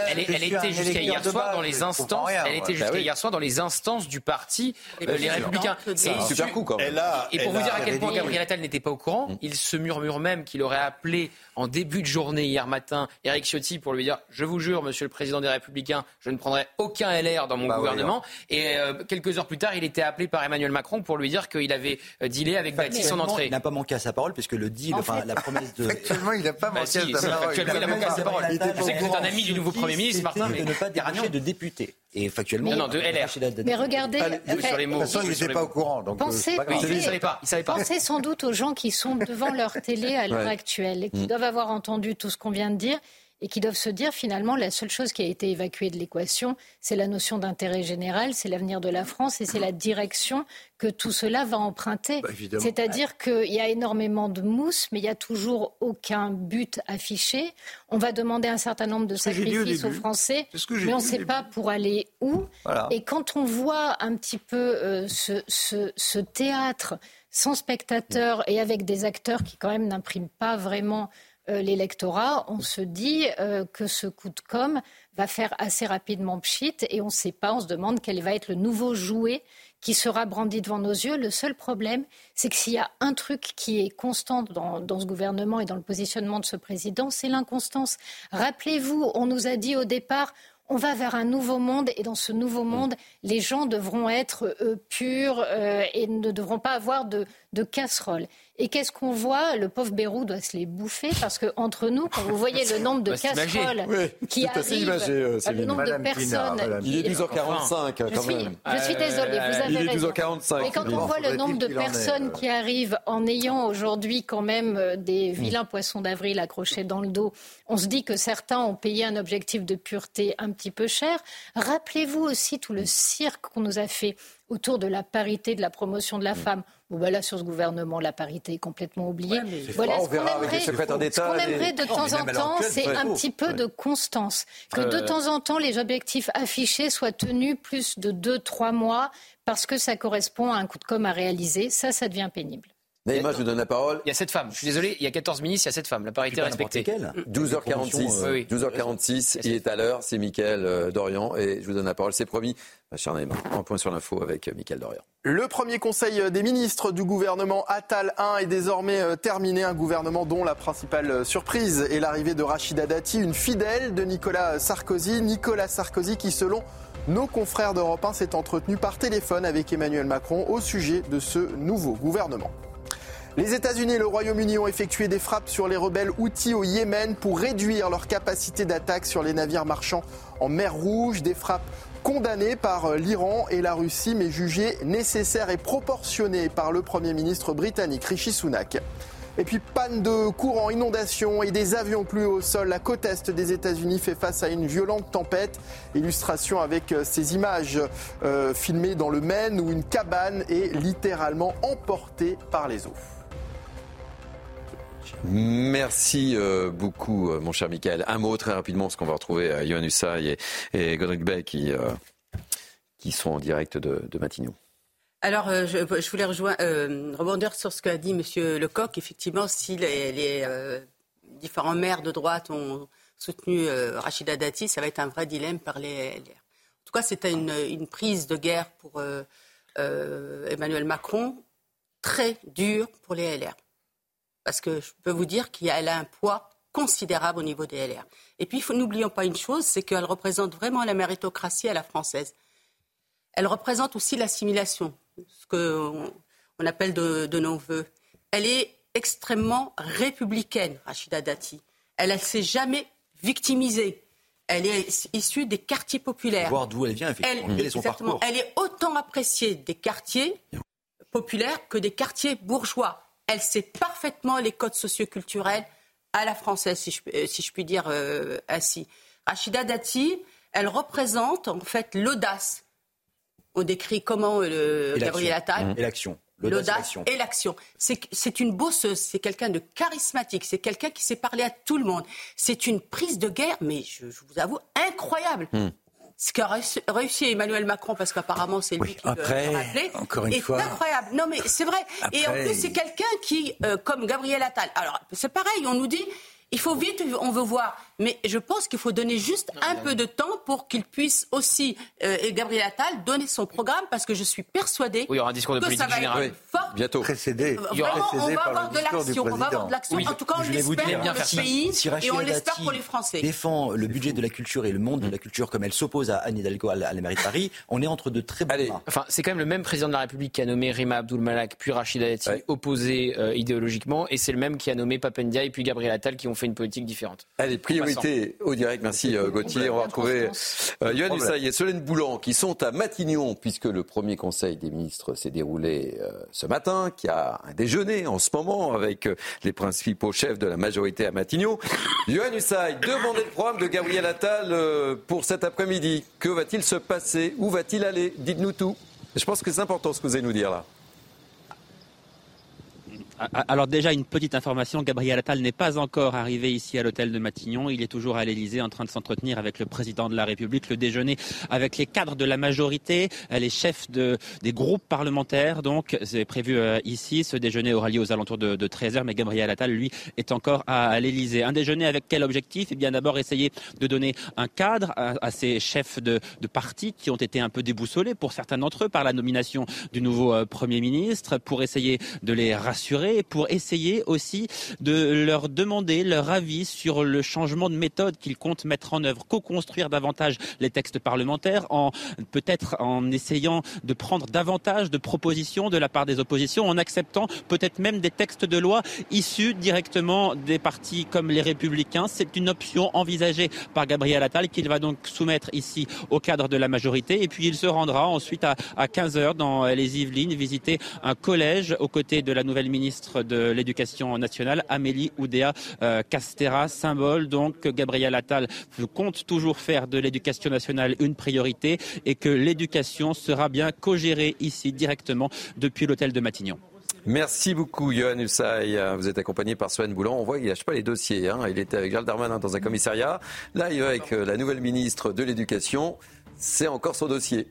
elle était jusqu'à hier soir dans les instances. Elle était jusqu'à hier soir dans les instances du parti euh, les Républicains. C'est un super coup quand même. Et pour vous dire à quel point Gabriel Attal n'était pas au courant, il se murmure même qu'il aurait appelé en début de journée hier matin Éric Ciotti pour lui dire: je vous jure, Monsieur le Président des Républicains, je ne prendrai aucun L R dans mon gouvernement. Et quelques heures plus tard, il était appelé par Emmanuel Macron pour lui dire qu'il avait dealé avec Dati son entrée. Il n'a pas manqué à sa parole, puisque le deal, en enfin fait, la promesse de. Actuellement, il n'a pas manqué bah si, à sa parole. Actuellement, il a manqué à sa parole. Je sais que c'est un ami du nouveau Premier ministre, Martin. Mais... de ne pas déranger de député. Et factuellement. Non, non, de L R. Mais regardez. Allez, sur les mots. De toute façon, il n'était pas au courant. Donc pensez, euh, pensez, il savait pas, il savait pas. Pensez sans doute aux gens qui sont devant leur télé à l'heure ouais. actuelle et qui mmh. doivent avoir entendu tout ce qu'on vient de dire et qui doivent se dire finalement la seule chose qui a été évacuée de l'équation, c'est la notion d'intérêt général, c'est l'avenir de la France et c'est la direction que tout cela va emprunter. Bah, c'est-à-dire qu'il y a énormément de mousse, mais il n'y a toujours aucun but affiché. On va demander un certain nombre de sacrifices aux Français, mais on ne sait pas pour aller où. Voilà. Et quand on voit un petit peu euh, ce, ce, ce théâtre sans spectateurs et avec des acteurs qui quand même n'impriment pas vraiment euh, l'électorat, on se dit euh, que ce coup de com' va faire assez rapidement pchit et on ne sait pas, on se demande quel va être le nouveau jouet qui sera brandi devant nos yeux. Le seul problème, c'est que s'il y a un truc qui est constant dans, dans ce gouvernement et dans le positionnement de ce président, c'est l'inconstance. Rappelez-vous, on nous a dit au départ, on va vers un nouveau monde et dans ce nouveau monde, les gens devront être euh, purs euh, et ne devront pas avoir de, de casserole. Et qu'est-ce qu'on voit ? Le pauvre Bayrou doit se les bouffer parce qu'entre nous, quand vous voyez le nombre de bah, casseroles oui, qui arrivent, imagé, euh, le bien. nombre Madame de personnes... Pina, qui... Il est douze heures quarante-cinq quand je suis, même. Je suis désolée, euh, vous avez il raison. Il est douze heures quarante-cinq. Mais quand on voit le nombre de personnes est, qui arrivent en ayant aujourd'hui quand même des vilains poissons d'avril accrochés dans le dos, on se dit que certains ont payé un objectif de pureté un petit peu cher. Rappelez-vous aussi tout le cirque qu'on nous a fait autour de la parité, de la promotion de la femme. Bon, ben là, sur ce gouvernement, la parité est complètement oubliée. Ouais, voilà, fort, ce qu'on aimerait, ce qu'on aimerait de temps en temps, c'est un petit peu de constance. Que de temps en temps, les objectifs affichés soient tenus plus de deux trois mois, parce que ça correspond à un coup de com' à réaliser. Ça, ça devient pénible. Naïma, je vous donne la parole. Il y a sept femmes. Je suis désolé, il y a quatorze ministres, il y a sept femmes. La parité est respectée. douze heures quarante-six. Euh, oui. douze heures quarante-six, il est à l'heure. C'est Mickaël euh, Dorian. Et je vous donne la parole, c'est promis. Ma chère Naïma, un point sur l'info avec Mickaël Dorian. Le premier conseil des ministres du gouvernement Attal un est désormais terminé. Un gouvernement dont la principale surprise est l'arrivée de Rachida Dati, une fidèle de Nicolas Sarkozy. Nicolas Sarkozy qui, selon nos confrères d'Europe un, s'est entretenu par téléphone avec Emmanuel Macron au sujet de ce nouveau gouvernement. Les États-Unis et le Royaume-Uni ont effectué des frappes sur les rebelles Houthis au Yémen pour réduire leur capacité d'attaque sur les navires marchands en mer Rouge. Des frappes condamnées par l'Iran et la Russie, mais jugées nécessaires et proportionnées par le Premier ministre britannique Rishi Sunak. Et puis panne de courant, inondations et des avions plus au sol. La côte est des États-Unis fait face à une violente tempête. Illustration avec ces images euh, filmées dans le Maine où une cabane est littéralement emportée par les eaux. Merci euh, beaucoup, euh, mon cher Mickaël. Un mot très rapidement, parce qu'on va retrouver euh, Yohann Usaï et, et Godric Bay qui, euh, qui sont en direct de, de Matignon. Alors, euh, je, je voulais rejoindre, euh, rebondir sur ce qu'a dit M. Lecoq. Effectivement, si les, les euh, différents maires de droite ont soutenu euh, Rachida Dati, ça va être un vrai dilemme par les L R. En tout cas, c'était une, une prise de guerre pour euh, euh, Emmanuel Macron, très dure pour les L R. Parce que je peux vous dire qu'elle a un poids considérable au niveau des L R. Et puis, faut, n'oublions pas une chose, c'est qu'elle représente vraiment la méritocratie à la française. Elle représente aussi l'assimilation, ce qu'on on appelle de, de nos voeux. Elle est extrêmement républicaine, Rachida Dati. Elle ne s'est jamais victimisée. Elle est issue des quartiers populaires. Voir d'où elle vient, effectivement. Elle, elle, son parcours. Elle est autant appréciée des quartiers populaires que des quartiers bourgeois. Elle sait parfaitement les codes socioculturels à la française, si je, si je puis dire euh, ainsi. Rachida Dati, elle représente en fait l'audace. On décrit comment le, Gabriel Attal. Et l'action. L'audace, l'audace et l'action. Et l'action. C'est, c'est une bosseuse, c'est quelqu'un de charismatique, c'est quelqu'un qui sait parler à tout le monde. C'est une prise de guerre, mais je, je vous avoue, incroyable. Mmh. Ce qu'a réussi Emmanuel Macron, parce qu'apparemment c'est lui oui, qui après, veut le rappeler, encore une est fois. Incroyable. Non mais c'est vrai. Après, et en plus c'est quelqu'un qui, euh, comme Gabriel Attal, alors c'est pareil, on nous dit, il faut vite, on veut voir. Mais je pense qu'il faut donner juste un peu de temps pour qu'il puisse aussi, euh, et Gabriel Attal, donner son programme, parce que je suis persuadée oui, il y aura un discours de politique que ça va générale. Être fort. Bientôt. Précédé. Vraiment, précédé on, va avoir de l'action. on va avoir de l'action. Oui, en tout cas, on l'espère pour le pays si et on l'espère pour les Français. Défend le budget de la culture et le monde de la culture comme elle s'oppose à Anne Hidalgo à la mairie de Paris. On est entre de très bons points. Enfin, c'est quand même le même président de la République qui a nommé Rima Abdul Malak puis Rachida Dati, ouais. opposés euh, idéologiquement, et c'est le même qui a nommé Papendia et puis Gabriel Attal qui ont fait une politique différente. Allez, priorité au direct. Merci Gauthier. On va retrouver euh, Yohann Usaï et Solène Boulan qui sont à Matignon puisque le premier conseil des ministres s'est déroulé euh, ce matin, qui a un déjeuner en ce moment avec euh, les principaux chefs de la majorité à Matignon. Yohann Usaï, demandez le programme de Gabriel Attal euh, pour cet après-midi. Que va-t-il se passer ? Où va-t-il aller ? Dites-nous tout. Je pense que c'est important ce que vous allez nous dire là. Alors déjà, une petite information, Gabriel Attal n'est pas encore arrivé ici à l'hôtel de Matignon. Il est toujours à l'Elysée en train de s'entretenir avec le président de la République, le déjeuner avec les cadres de la majorité, les chefs de, des groupes parlementaires. Donc c'est prévu ici. Ce déjeuner aura lieu aux alentours de, de treize heures, mais Gabriel Attal, lui, est encore à, à l'Elysée. Un déjeuner avec quel objectif ? Eh bien d'abord essayer de donner un cadre à, à ces chefs de, de parti qui ont été un peu déboussolés pour certains d'entre eux par la nomination du nouveau Premier ministre, pour essayer de les rassurer, et pour essayer aussi de leur demander leur avis sur le changement de méthode qu'ils comptent mettre en œuvre, co-construire davantage les textes parlementaires, en peut-être en essayant de prendre davantage de propositions de la part des oppositions, en acceptant peut-être même des textes de loi issus directement des partis comme les Républicains. C'est une option envisagée par Gabriel Attal qu'il va donc soumettre ici au cadre de la majorité, et puis il se rendra ensuite à, à quinze heures dans les Yvelines visiter un collège aux côtés de la nouvelle ministre de l'Éducation nationale, Amélie Oudéa-Castéra, symbole donc que Gabriel Attal compte toujours faire de l'éducation nationale une priorité et que l'éducation sera bien co-gérée ici directement depuis l'hôtel de Matignon. Merci beaucoup Yohann Usaï. Vous êtes accompagné par Swan Boulan. On voit qu'il ne lâche pas les dossiers, hein. Il était avec Gérald Darmanin dans un commissariat. Là, il va avec la nouvelle ministre de l'Éducation. C'est encore son dossier.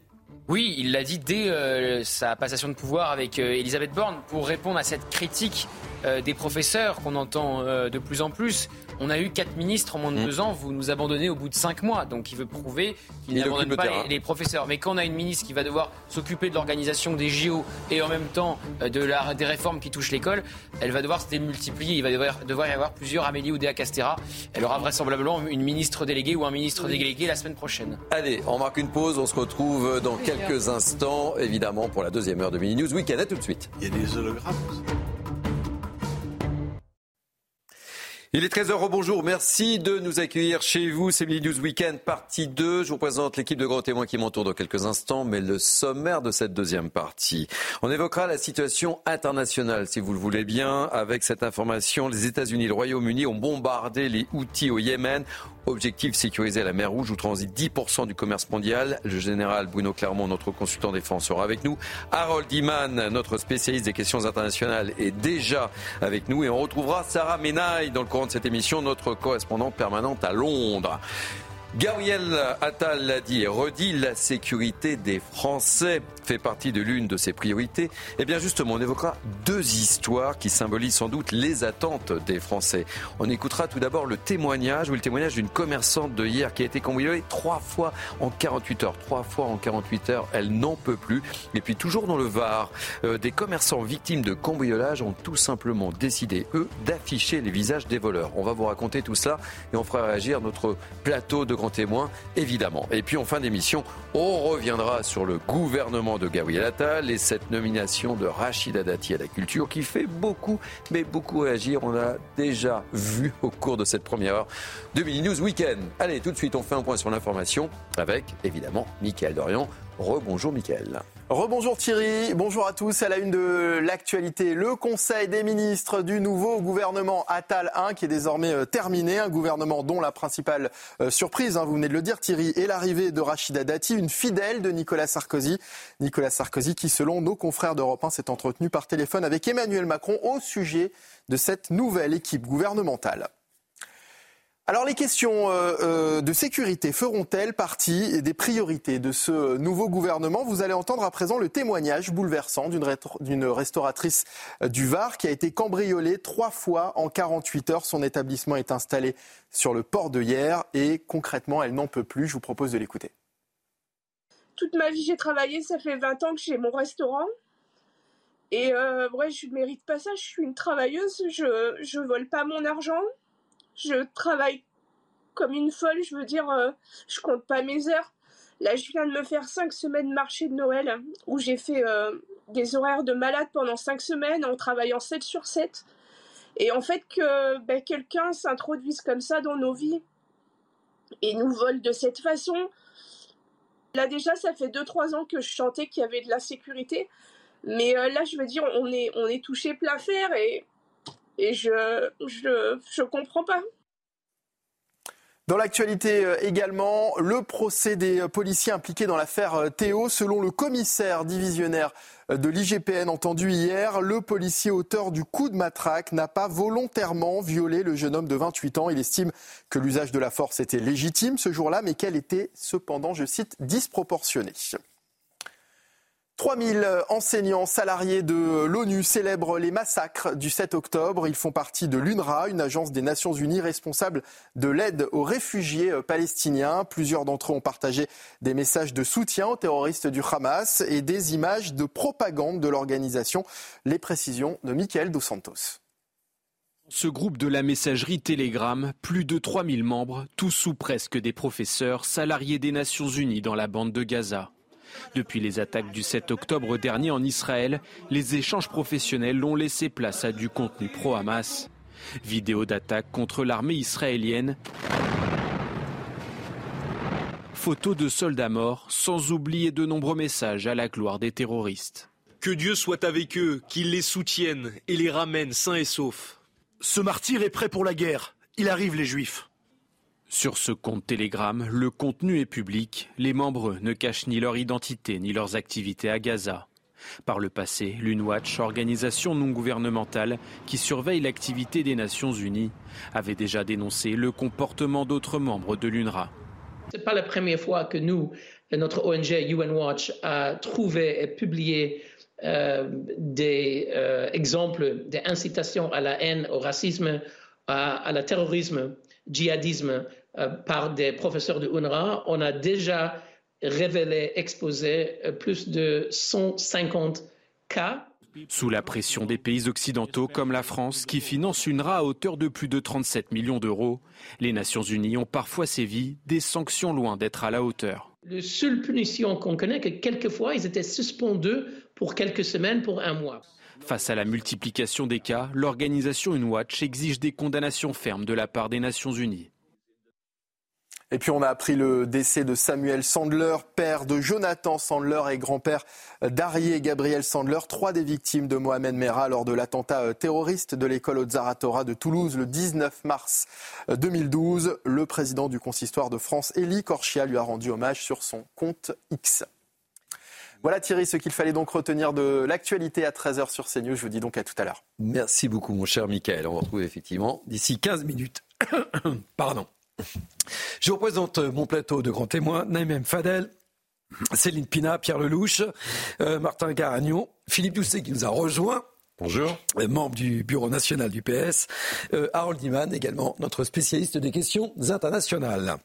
Oui, il l'a dit dès euh, sa passation de pouvoir avec euh, Elisabeth Borne pour répondre à cette critique euh, des professeurs qu'on entend euh, de plus en plus. On a eu quatre ministres en moins de deux ans, vous nous abandonnez au bout de cinq mois. Donc il veut prouver qu'il n'abandonne pas le les, les professeurs. Mais quand on a une ministre qui va devoir s'occuper de l'organisation des J O et en même temps euh, de la, des réformes qui touchent l'école, elle va devoir se démultiplier. Il va devoir, devoir y avoir plusieurs Amélie Oudéa-Castéra. Elle aura vraisemblablement une ministre déléguée ou un ministre délégué la semaine prochaine. Allez, on marque une pause, on se retrouve dans quelques quelques instants, évidemment, pour la deuxième heure de Mini News Weekend. À tout de suite. Il y a des hologrammes. Il est treize heures, bonjour, merci de nous accueillir chez vous. C'est Mini News Weekend, partie deux. Je vous présente l'équipe de grands témoins qui m'entoure dans quelques instants, mais le sommaire de cette deuxième partie. On évoquera la situation internationale, si vous le voulez bien. Avec cette information, les États-Unis et le Royaume-Uni ont bombardé les Houthis au Yémen. Objectif, sécuriser la mer Rouge où transite dix pour cent du commerce mondial. Le général Bruno Clermont, notre consultant défense, sera avec nous. Harold Iman, notre spécialiste des questions internationales, est déjà avec nous. Et on retrouvera Sarah Menaille dans le courant de cette émission, notre correspondante permanente à Londres. Gabriel Attal l'a dit et redit, la sécurité des Français fait partie de l'une de ses priorités. Et bien justement, on évoquera deux histoires qui symbolisent sans doute les attentes des Français. On écoutera tout d'abord le témoignage ou le témoignage d'une commerçante de hier qui a été cambriolée trois fois en quarante-huit heures. Trois fois en quarante-huit heures, elle n'en peut plus. Et puis toujours dans le Var, euh, des commerçants victimes de cambriolage ont tout simplement décidé, eux, d'afficher les visages des voleurs. On va vous raconter tout cela et on fera réagir notre plateau de grand témoin, évidemment. Et puis en fin d'émission, on reviendra sur le gouvernement de Gabriel Attal et cette nomination de Rachida Dati à la culture qui fait beaucoup, mais beaucoup réagir. On a déjà vu au cours de cette première heure de Mini News Weekend. Allez, tout de suite, on fait un point sur l'information avec, évidemment, Mickaël Dorian. Rebonjour Mickaël. Rebonjour Thierry, bonjour à tous. À la une de l'actualité, le Conseil des ministres du nouveau gouvernement Attal un qui est désormais terminé. Un gouvernement dont la principale surprise, hein, vous venez de le dire Thierry, est l'arrivée de Rachida Dati, une fidèle de Nicolas Sarkozy. Nicolas Sarkozy qui, selon nos confrères d'Europe un, s'est entretenu par téléphone avec Emmanuel Macron au sujet de cette nouvelle équipe gouvernementale. Alors les questions de sécurité feront-elles partie des priorités de ce nouveau gouvernement ? Vous allez entendre à présent le témoignage bouleversant d'une restauratrice du Var qui a été cambriolée trois fois en quarante-huit heures. Son établissement est installé sur le port de Hyères et concrètement elle n'en peut plus. Je vous propose de l'écouter. Toute ma vie j'ai travaillé, ça fait vingt ans que j'ai mon restaurant. Et euh, ouais, je ne mérite pas ça, je suis une travailleuse, je ne vole pas mon argent. Je travaille comme une folle, je veux dire, euh, je compte pas mes heures. Là, je viens de me faire cinq semaines de marché de Noël, où j'ai fait euh, des horaires de malade pendant cinq semaines, en travaillant sept sur sept. Et en fait, que bah, quelqu'un s'introduise comme ça dans nos vies et nous vole de cette façon. Là, déjà, ça fait deux trois ans que je chantais qu'il y avait de la sécurité. Mais euh, là, je veux dire, on est, on est touché plein fer et... Et je je je comprends pas. Dans l'actualité également, le procès des policiers impliqués dans l'affaire Théo. Selon le commissaire divisionnaire de l'I G P N entendu hier, le policier auteur du coup de matraque n'a pas volontairement violé le jeune homme de vingt-huit ans. Il estime que l'usage de la force était légitime ce jour-là, mais qu'elle était cependant, je cite, disproportionnée. trois mille enseignants salariés de l'ONU célèbrent les massacres du sept octobre. Ils font partie de l'UNRWA, une agence des Nations Unies responsable de l'aide aux réfugiés palestiniens. Plusieurs d'entre eux ont partagé des messages de soutien aux terroristes du Hamas et des images de propagande de l'organisation. Les précisions de Mickaël Dos Santos. Ce groupe de la messagerie Telegram, plus de trois mille membres, tous ou presque des professeurs, salariés des Nations Unies dans la bande de Gaza. Depuis les attaques du sept octobre dernier en Israël, les échanges professionnels ont laissé place à du contenu pro-Hamas. Vidéos d'attaques contre l'armée israélienne, photos de soldats morts, sans oublier de nombreux messages à la gloire des terroristes. Que Dieu soit avec eux, qu'il les soutienne et les ramène sains et saufs. Ce martyr est prêt pour la guerre. Il arrive les Juifs. Sur ce compte Telegram, le contenu est public. Les membres ne cachent ni leur identité ni leurs activités à Gaza. Par le passé, l'UNWatch, organisation non gouvernementale qui surveille l'activité des Nations Unies, avait déjà dénoncé le comportement d'autres membres de l'UNRWA. Ce n'est pas la première fois que nous, notre O N G UNWatch, a trouvé et publié euh, des euh, exemples d'incitation à la haine, au racisme, à, à la terrorisme, djihadisme euh, par des professeurs de UNRWA. On a déjà révélé, exposé euh, plus de cent cinquante cas. Sous la pression des pays occidentaux comme la France, qui finance UNRWA à hauteur de plus de trente-sept millions d'euros, les Nations Unies ont parfois sévi des sanctions loin d'être à la hauteur. La seule punition qu'on connaît, c'est que quelquefois ils étaient suspendus pour quelques semaines, pour un mois. Face à la multiplication des cas, l'organisation UNWatch exige des condamnations fermes de la part des Nations Unies. Et puis on a appris le décès de Samuel Sandler, père de Jonathan Sandler et grand-père d'Ari et Gabriel Sandler, trois des victimes de Mohamed Merah lors de l'attentat terroriste de l'école Ozar Hatorah de Toulouse le dix-neuf mars deux mille douze. Le président du consistoire de France, Élie Corchia, lui a rendu hommage sur son compte X. Voilà Thierry, ce qu'il fallait donc retenir de l'actualité à treize heures sur CNews. Je vous dis donc à tout à l'heure. Merci beaucoup mon cher Mickaël. On vous retrouve effectivement d'ici quinze minutes. Pardon. Je vous présente mon plateau de grands témoins. Naïm M. Fadel, Céline Pina, Pierre Lelouch, euh, Martin Garagnon, Philippe Doucet qui nous a rejoints. Bonjour. Membre du bureau national du P S. Euh, Harold Iman également, notre spécialiste des questions internationales.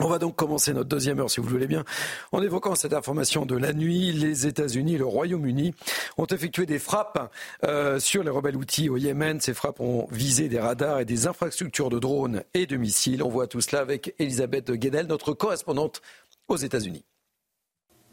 On va donc commencer notre deuxième heure, si vous le voulez bien, en évoquant cette information de la nuit. Les États-Unis et le Royaume-Uni ont effectué des frappes euh, sur les rebelles Houthis au Yémen. Ces frappes ont visé des radars et des infrastructures de drones et de missiles. On voit tout cela avec Elisabeth Guedel, notre correspondante aux États-Unis.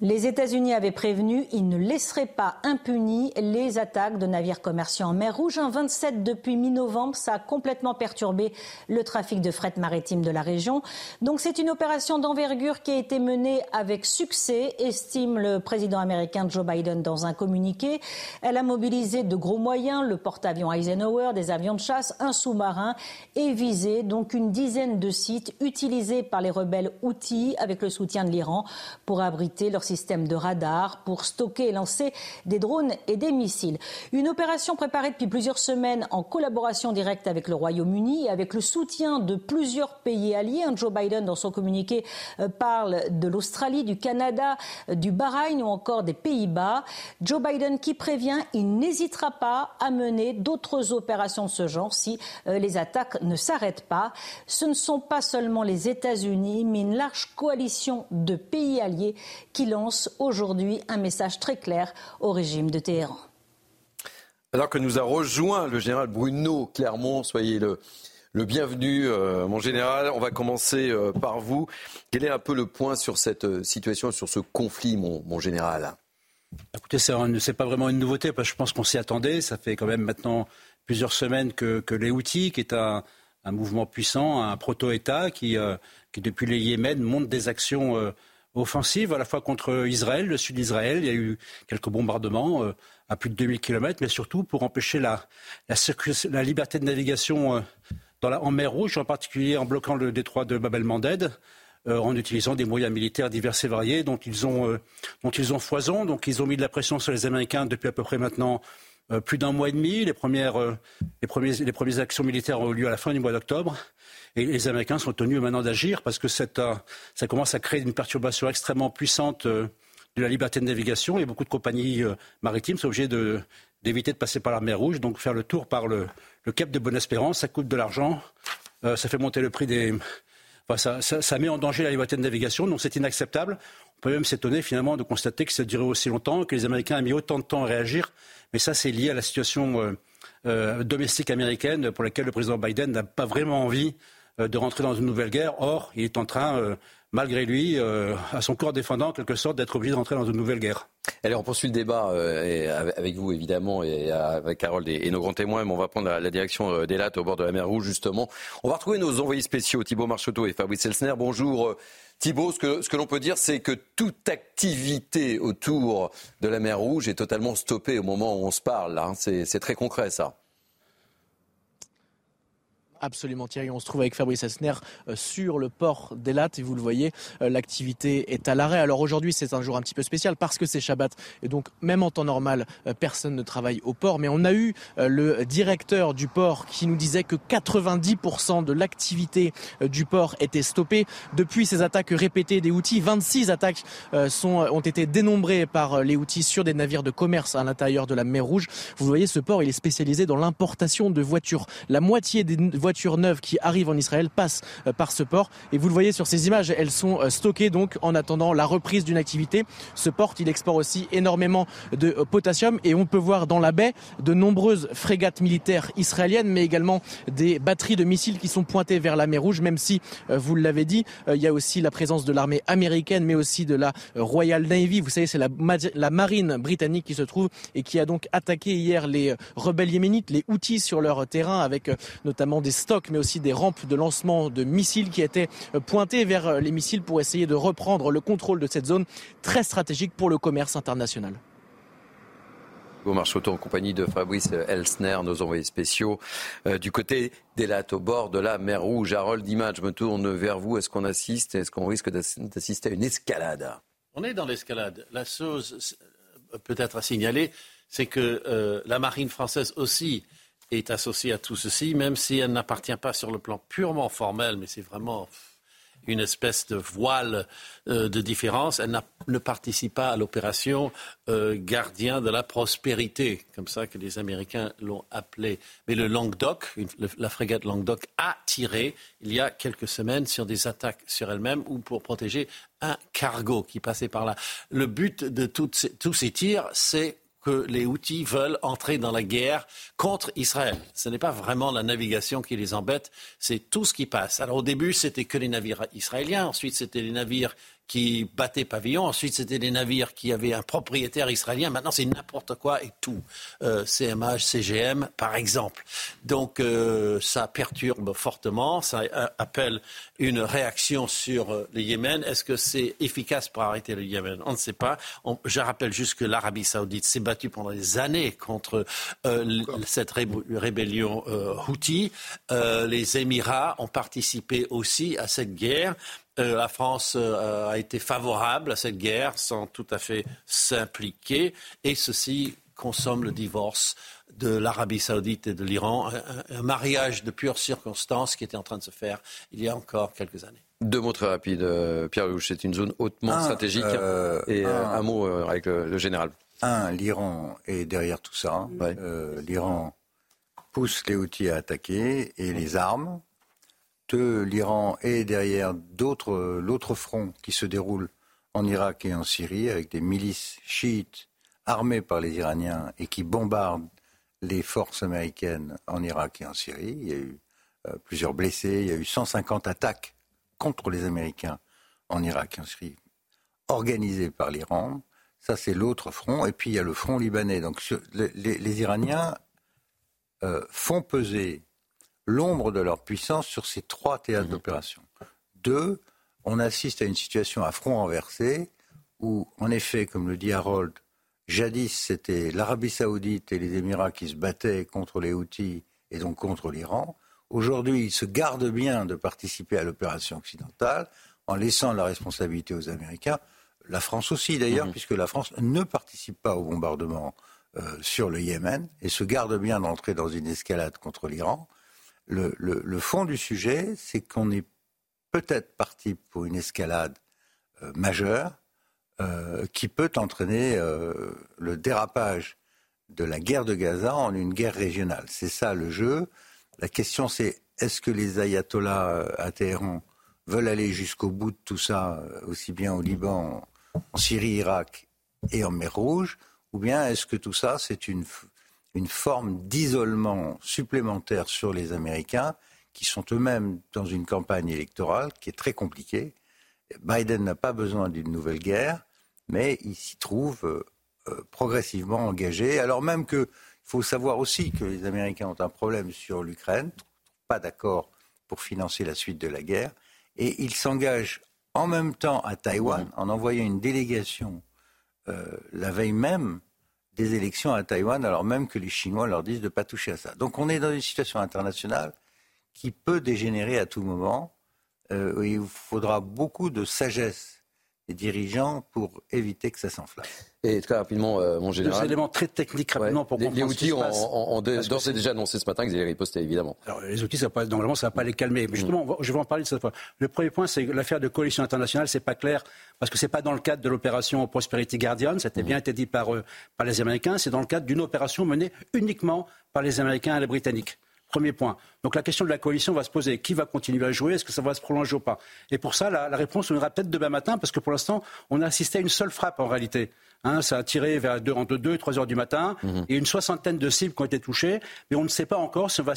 Les États-Unis avaient prévenu, ils ne laisseraient pas impunis les attaques de navires commerciaux en mer Rouge. Un vingt-sept depuis mi-novembre, ça a complètement perturbé le trafic de fret maritime de la région. Donc c'est une opération d'envergure qui a été menée avec succès, estime le président américain Joe Biden dans un communiqué. Elle a mobilisé de gros moyens, le porte-avions Eisenhower, des avions de chasse, un sous-marin et visé donc une dizaine de sites utilisés par les rebelles Houthis avec le soutien de l'Iran pour abriter leur système de radar pour stocker et lancer des drones et des missiles. Une opération préparée depuis plusieurs semaines en collaboration directe avec le Royaume-Uni et avec le soutien de plusieurs pays alliés. Joe Biden, dans son communiqué, parle de l'Australie, du Canada, du Bahreïn ou encore des Pays-Bas. Joe Biden qui prévient, il n'hésitera pas à mener d'autres opérations de ce genre si les attaques ne s'arrêtent pas. Ce ne sont pas seulement les États-Unis, mais une large coalition de pays alliés qui lance aujourd'hui un message très clair au régime de Téhéran. Alors que nous a rejoint le général Bruno Clermont, soyez le, le bienvenu, euh, mon général. On va commencer euh, par vous. Quel est un peu le point sur cette situation, sur ce conflit, mon, mon général ? Écoutez, c'est, un, c'est pas vraiment une nouveauté, parce que je pense qu'on s'y attendait. Ça fait quand même maintenant plusieurs semaines que, que les Houthis, qui est un, un mouvement puissant, un proto-État, qui, euh, qui depuis le Yémen monte des actions euh, offensive à la fois contre Israël, le sud d'Israël. Il y a eu quelques bombardements euh, à plus de deux mille kilomètres, mais surtout pour empêcher la, la, la liberté de navigation euh, dans la, en mer Rouge, en particulier en bloquant le détroit de Bab el-Mandeb, euh, en utilisant des moyens militaires divers et variés dont ils ont, euh, dont ils ont foison. Donc ils ont mis de la pression sur les Américains depuis à peu près maintenant euh, plus d'un mois et demi. Les premières, euh, les, premiers, les premières actions militaires ont eu lieu à la fin du mois d'octobre. Et les Américains sont tenus maintenant d'agir parce que cette, uh, ça commence à créer une perturbation extrêmement puissante euh, de la liberté de navigation. Et beaucoup de compagnies euh, maritimes sont obligées de... d'éviter de passer par la mer Rouge, donc faire le tour par le, le cap de Bonne-Espérance, ça coûte de l'argent, euh, ça fait monter le prix des... Enfin, ça, ça, ça met en danger la liberté de navigation, donc c'est inacceptable. On peut même s'étonner finalement de constater que ça durait aussi longtemps, que les Américains ont mis autant de temps à réagir, mais ça c'est lié à la situation euh, euh, domestique américaine pour laquelle le président Biden n'a pas vraiment envie euh, de rentrer dans une nouvelle guerre. Or, il est en train... Euh, malgré lui, euh, à son corps défendant, en quelque sorte, d'être obligé de rentrer dans une nouvelle guerre. Alors, on poursuit le débat euh, avec vous, évidemment, et avec Carole et, et nos grands témoins, mais on va prendre la, la direction des Lattes au bord de la mer Rouge, justement. On va retrouver nos envoyés spéciaux, Thibaut Marcheteau et Fabrice Helsner. Bonjour Thibaut, ce que, ce que l'on peut dire, c'est que toute activité autour de la mer Rouge est totalement stoppée au moment où on se parle. Là, hein. C'est, c'est très concret, ça. Absolument Thierry, on se trouve avec Fabrice Helsner sur le port d'Eilat et vous le voyez, l'activité est à l'arrêt. Alors aujourd'hui c'est un jour un petit peu spécial parce que c'est Shabbat et donc même en temps normal personne ne travaille au port, mais on a eu le directeur du port qui nous disait que quatre-vingt-dix pour cent de l'activité du port était stoppée depuis ces attaques répétées des Houthis. vingt-six attaques sont, ont été dénombrées par les Houthis sur des navires de commerce à l'intérieur de la mer Rouge. Vous voyez ce port, il est spécialisé dans l'importation de voitures. La moitié des voitures neuves qui arrivent en Israël passent par ce port et vous le voyez sur ces images, elles sont stockées donc en attendant la reprise d'une activité. Ce port, il exporte aussi énormément de potassium et on peut voir dans la baie de nombreuses frégates militaires israéliennes mais également des batteries de missiles qui sont pointées vers la mer Rouge, même si, vous l'avez dit, il y a aussi la présence de l'armée américaine mais aussi de la Royal Navy. Vous savez, c'est la, ma- la marine britannique qui se trouve et qui a donc attaqué hier les rebelles yéménites, les Houthis sur leur terrain avec notamment des stocks mais aussi des rampes de lancement de missiles qui étaient pointées vers les missiles pour essayer de reprendre le contrôle de cette zone très stratégique pour le commerce international. Marcheteau en compagnie de Fabrice Helsner, nos envoyés spéciaux euh, du côté d'Eilat au bord de la mer Rouge. Harold Diman, je me tourne vers vous. Est-ce qu'on assiste, est-ce qu'on risque d'assister à une escalade? On est dans l'escalade. La chose peut-être à signaler, c'est que euh, la marine française aussi est associée à tout ceci, même si elle n'appartient pas sur le plan purement formel, mais c'est vraiment une espèce de voile euh, de différence. Elle ne participe pas à l'opération euh, gardien de la prospérité, comme ça que les Américains l'ont appelée. Mais le Languedoc, une, le, la frégate Languedoc a tiré il y a quelques semaines sur des attaques sur elle-même ou pour protéger un cargo qui passait par là. Le but de toutes ces, tous ces tirs, c'est que les Houthis veulent entrer dans la guerre contre Israël. Ce n'est pas vraiment la navigation qui les embête, c'est tout ce qui passe. Alors au début, c'était que les navires israéliens, ensuite c'était les navires qui battaient pavillon, ensuite c'était des navires qui avaient un propriétaire israélien, maintenant c'est n'importe quoi et tout. Euh, C M H, C G M par exemple. Donc euh, ça perturbe fortement, ça appelle une réaction sur euh, le Yémen. Est-ce que c'est efficace pour arrêter le Yémen? On ne sait pas. On, je rappelle juste que l'Arabie Saoudite s'est battue pendant des années contre euh, cette ré- rébellion euh, Houthi. Euh, les Émirats ont participé aussi à cette guerre. Euh, la France euh, a été favorable à cette guerre sans tout à fait s'impliquer et ceci consomme le divorce de l'Arabie Saoudite et de l'Iran, un, un mariage de pure circonstance qui était en train de se faire il y a encore quelques années. Deux mots très rapides, euh, Pierre Lelouch, c'est une zone hautement un, stratégique euh, et un, un mot euh, avec le, le général. Un, l'Iran est derrière tout ça, ouais. euh, l'Iran pousse les Houthis à attaquer et les armes. Deux, l'Iran est derrière d'autres, l'autre front qui se déroule en Irak et en Syrie avec des milices chiites armées par les Iraniens et qui bombardent les forces américaines en Irak et en Syrie. Il y a eu euh, plusieurs blessés, il y a eu cent cinquante attaques contre les Américains en Irak et en Syrie organisées par l'Iran. Ça, c'est l'autre front. Et puis, il y a le front libanais. Donc, sur, les, les, les Iraniens euh, font peser l'ombre de leur puissance sur ces trois théâtres mmh. d'opération. Deux, on assiste à une situation à front renversé où, en effet, comme le dit Harold, jadis c'était l'Arabie Saoudite et les Émirats qui se battaient contre les Houthis et donc contre l'Iran. Aujourd'hui, ils se gardent bien de participer à l'opération occidentale en laissant la responsabilité aux Américains. La France aussi, d'ailleurs, mmh. puisque la France ne participe pas au bombardement euh, sur le Yémen et se garde bien d'entrer dans une escalade contre l'Iran. Le, le, le fond du sujet, c'est qu'on est peut-être parti pour une escalade euh, majeure euh, qui peut entraîner euh, le dérapage de la guerre de Gaza en une guerre régionale. C'est ça le jeu. La question, c'est est-ce que les ayatollahs à Téhéran veulent aller jusqu'au bout de tout ça, aussi bien au Liban, en Syrie, Irak et en mer Rouge, ou bien est-ce que tout ça, c'est une, une forme d'isolement supplémentaire sur les Américains, qui sont eux-mêmes dans une campagne électorale qui est très compliquée. Biden n'a pas besoin d'une nouvelle guerre, mais il s'y trouve euh, progressivement engagé, alors même que il faut savoir aussi que les Américains ont un problème sur l'Ukraine, pas d'accord pour financer la suite de la guerre, et ils s'engagent en même temps à Taïwan, en envoyant une délégation euh, la veille même des élections à Taïwan, alors même que les Chinois leur disent de ne pas toucher à ça. Donc on est dans une situation internationale qui peut dégénérer à tout moment, euh, et il faudra beaucoup de sagesse des dirigeants pour éviter que ça s'enflamme. Et très rapidement, euh, mon général... Deux éléments très techniques rapidement ouais. pour comprendre les, les outils, ce qui se passe. On, on, on d'ores et déjà annoncé ce matin qu'ils allaient riposter, évidemment. Alors, les outils, ça va, normalement, ça ne va pas les calmer. Mais justement, mmh. je vais en parler de cette fois. Le premier point, c'est que l'affaire de coalition internationale, ce n'est pas clair, parce que ce n'est pas dans le cadre de l'opération Prosperity Guardian, ça a bien mmh. été dit par, euh, par les Américains, c'est dans le cadre d'une opération menée uniquement par les Américains et les Britanniques. Premier point. Donc la question de la coalition va se poser. Qui va continuer à jouer ? Est-ce que ça va se prolonger ou pas ? Et pour ça, la, la réponse, on ira peut-être demain matin, parce que pour l'instant, on a assisté à une seule frappe en réalité. Hein, ça a tiré vers deux, entre deux et trois heures du matin. Mmh. Et une soixantaine de cibles qui ont été touchées. Mais on ne sait pas encore si on va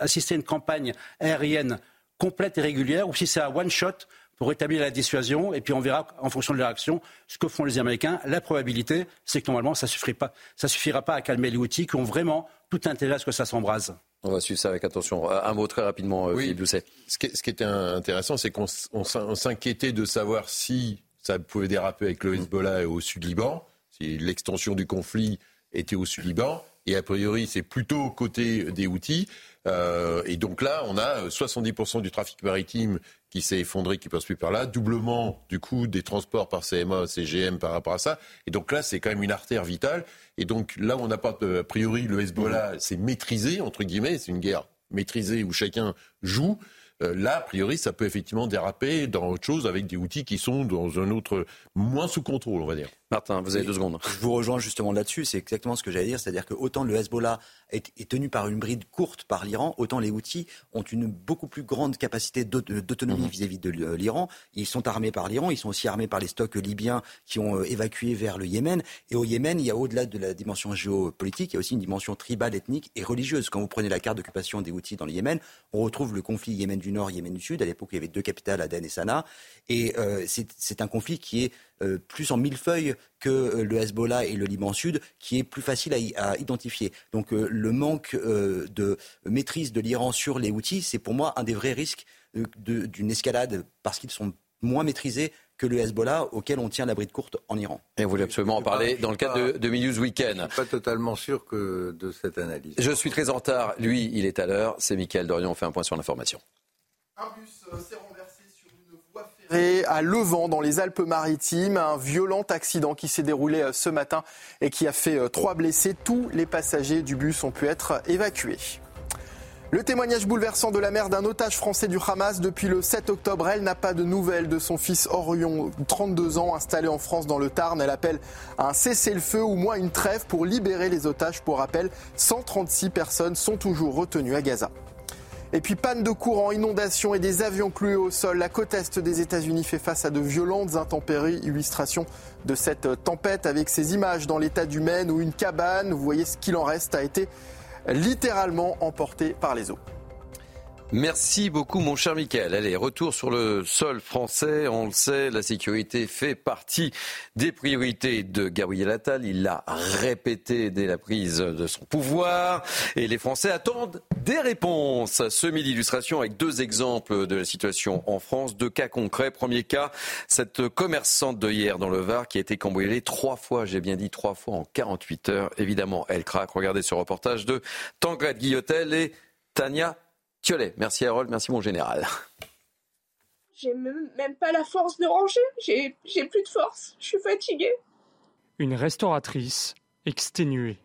assister à une campagne aérienne complète et régulière ou si c'est un one-shot pour établir la dissuasion, et puis on verra en fonction de leur action ce que font les Américains. La probabilité, c'est que normalement, ça ne suffira pas, ça suffira pas à calmer les outils qui ont vraiment tout intérêt à ce que ça s'embrase. On va suivre ça avec attention. Un mot très rapidement, oui. Philippe Doucet. Ce qui, ce qui était intéressant, c'est qu'on on s'inquiétait de savoir si ça pouvait déraper avec le Hezbollah au Sud-Liban, si l'extension du conflit était au Sud-Liban. Et a priori, c'est plutôt côté des Houthis. Euh, et donc là, on a soixante-dix pour cent du trafic maritime qui s'est effondré, qui passe plus par là. Doublement, du coup, des transports par C M A, C G M par rapport à ça. Et donc là, c'est quand même une artère vitale. Et donc là, on n'a pas, a priori, le Hezbollah, c'est maîtrisé, entre guillemets. C'est une guerre maîtrisée où chacun joue. Euh, là, a priori, ça peut effectivement déraper dans autre chose avec des Houthis qui sont dans un autre, moins sous contrôle, on va dire. Martin, vous avez deux secondes. Je vous rejoins justement là-dessus, c'est exactement ce que j'allais dire, c'est-à-dire que autant le Hezbollah est, est tenu par une bride courte par l'Iran, autant les Houthis ont une beaucoup plus grande capacité d'aut- d'autonomie mmh. vis-à-vis de l'Iran. Ils sont armés par l'Iran, ils sont aussi armés par les stocks libyens qui ont euh, évacué vers le Yémen. Et au Yémen, il y a au-delà de la dimension géopolitique, il y a aussi une dimension tribale, ethnique et religieuse. Quand vous prenez la carte d'occupation des Houthis dans le Yémen, on retrouve le conflit Yémen du Nord, Yémen du Sud. À l'époque, il y avait deux capitales, Aden et Sanaa. Et euh, c'est, c'est un conflit qui est Euh, plus en millefeuille que euh, le Hezbollah et le Liban Sud, qui est plus facile à, y, à identifier. Donc euh, le manque euh, de maîtrise de l'Iran sur les Houthis, c'est pour moi un des vrais risques de, de, d'une escalade, parce qu'ils sont moins maîtrisés que le Hezbollah, auquel on tient la bride courte en Iran. Et vous voulez absolument en parler dans le cadre de, de Minus Weekend. Je ne suis pas totalement sûr que de cette analyse. Je suis très en retard, lui il est à l'heure, c'est Mickaël Dorian, on fait un point sur l'information. Un bus, euh, c'est à Levant, dans les Alpes-Maritimes, un violent accident qui s'est déroulé ce matin et qui a fait trois blessés. Tous les passagers du bus ont pu être évacués. Le témoignage bouleversant de la mère d'un otage français du Hamas depuis le sept octobre. Elle n'a pas de nouvelles de son fils Orion, trente-deux ans, installé en France dans le Tarn. Elle appelle à un cessez-le-feu ou moins une trêve pour libérer les otages. Pour rappel, cent trente-six personnes sont toujours retenues à Gaza. Et puis panne de courant, inondations et des avions cloués au sol. La côte est des États-Unis fait face à de violentes intempéries. Illustration de cette tempête avec ces images dans l'état du Maine où une cabane, vous voyez ce qu'il en reste, a été littéralement emportée par les eaux. Merci beaucoup mon cher Mickaël. Allez, retour sur le sol français. On le sait, la sécurité fait partie des priorités de Gabriel Attal. Il l'a répété dès la prise de son pouvoir. Et les Français attendent des réponses. Ce midi, illustration avec deux exemples de la situation en France. Deux cas concrets. Premier cas, cette commerçante de hier dans le Var qui a été cambriolée trois fois, j'ai bien dit trois fois en quarante-huit heures. Évidemment, elle craque. Regardez ce reportage de Tancred Guillotel et Tania Thiollet. Merci Harold, merci mon général. J'ai même pas la force de ranger, j'ai, j'ai plus de force, je suis fatiguée. Une restauratrice exténuée.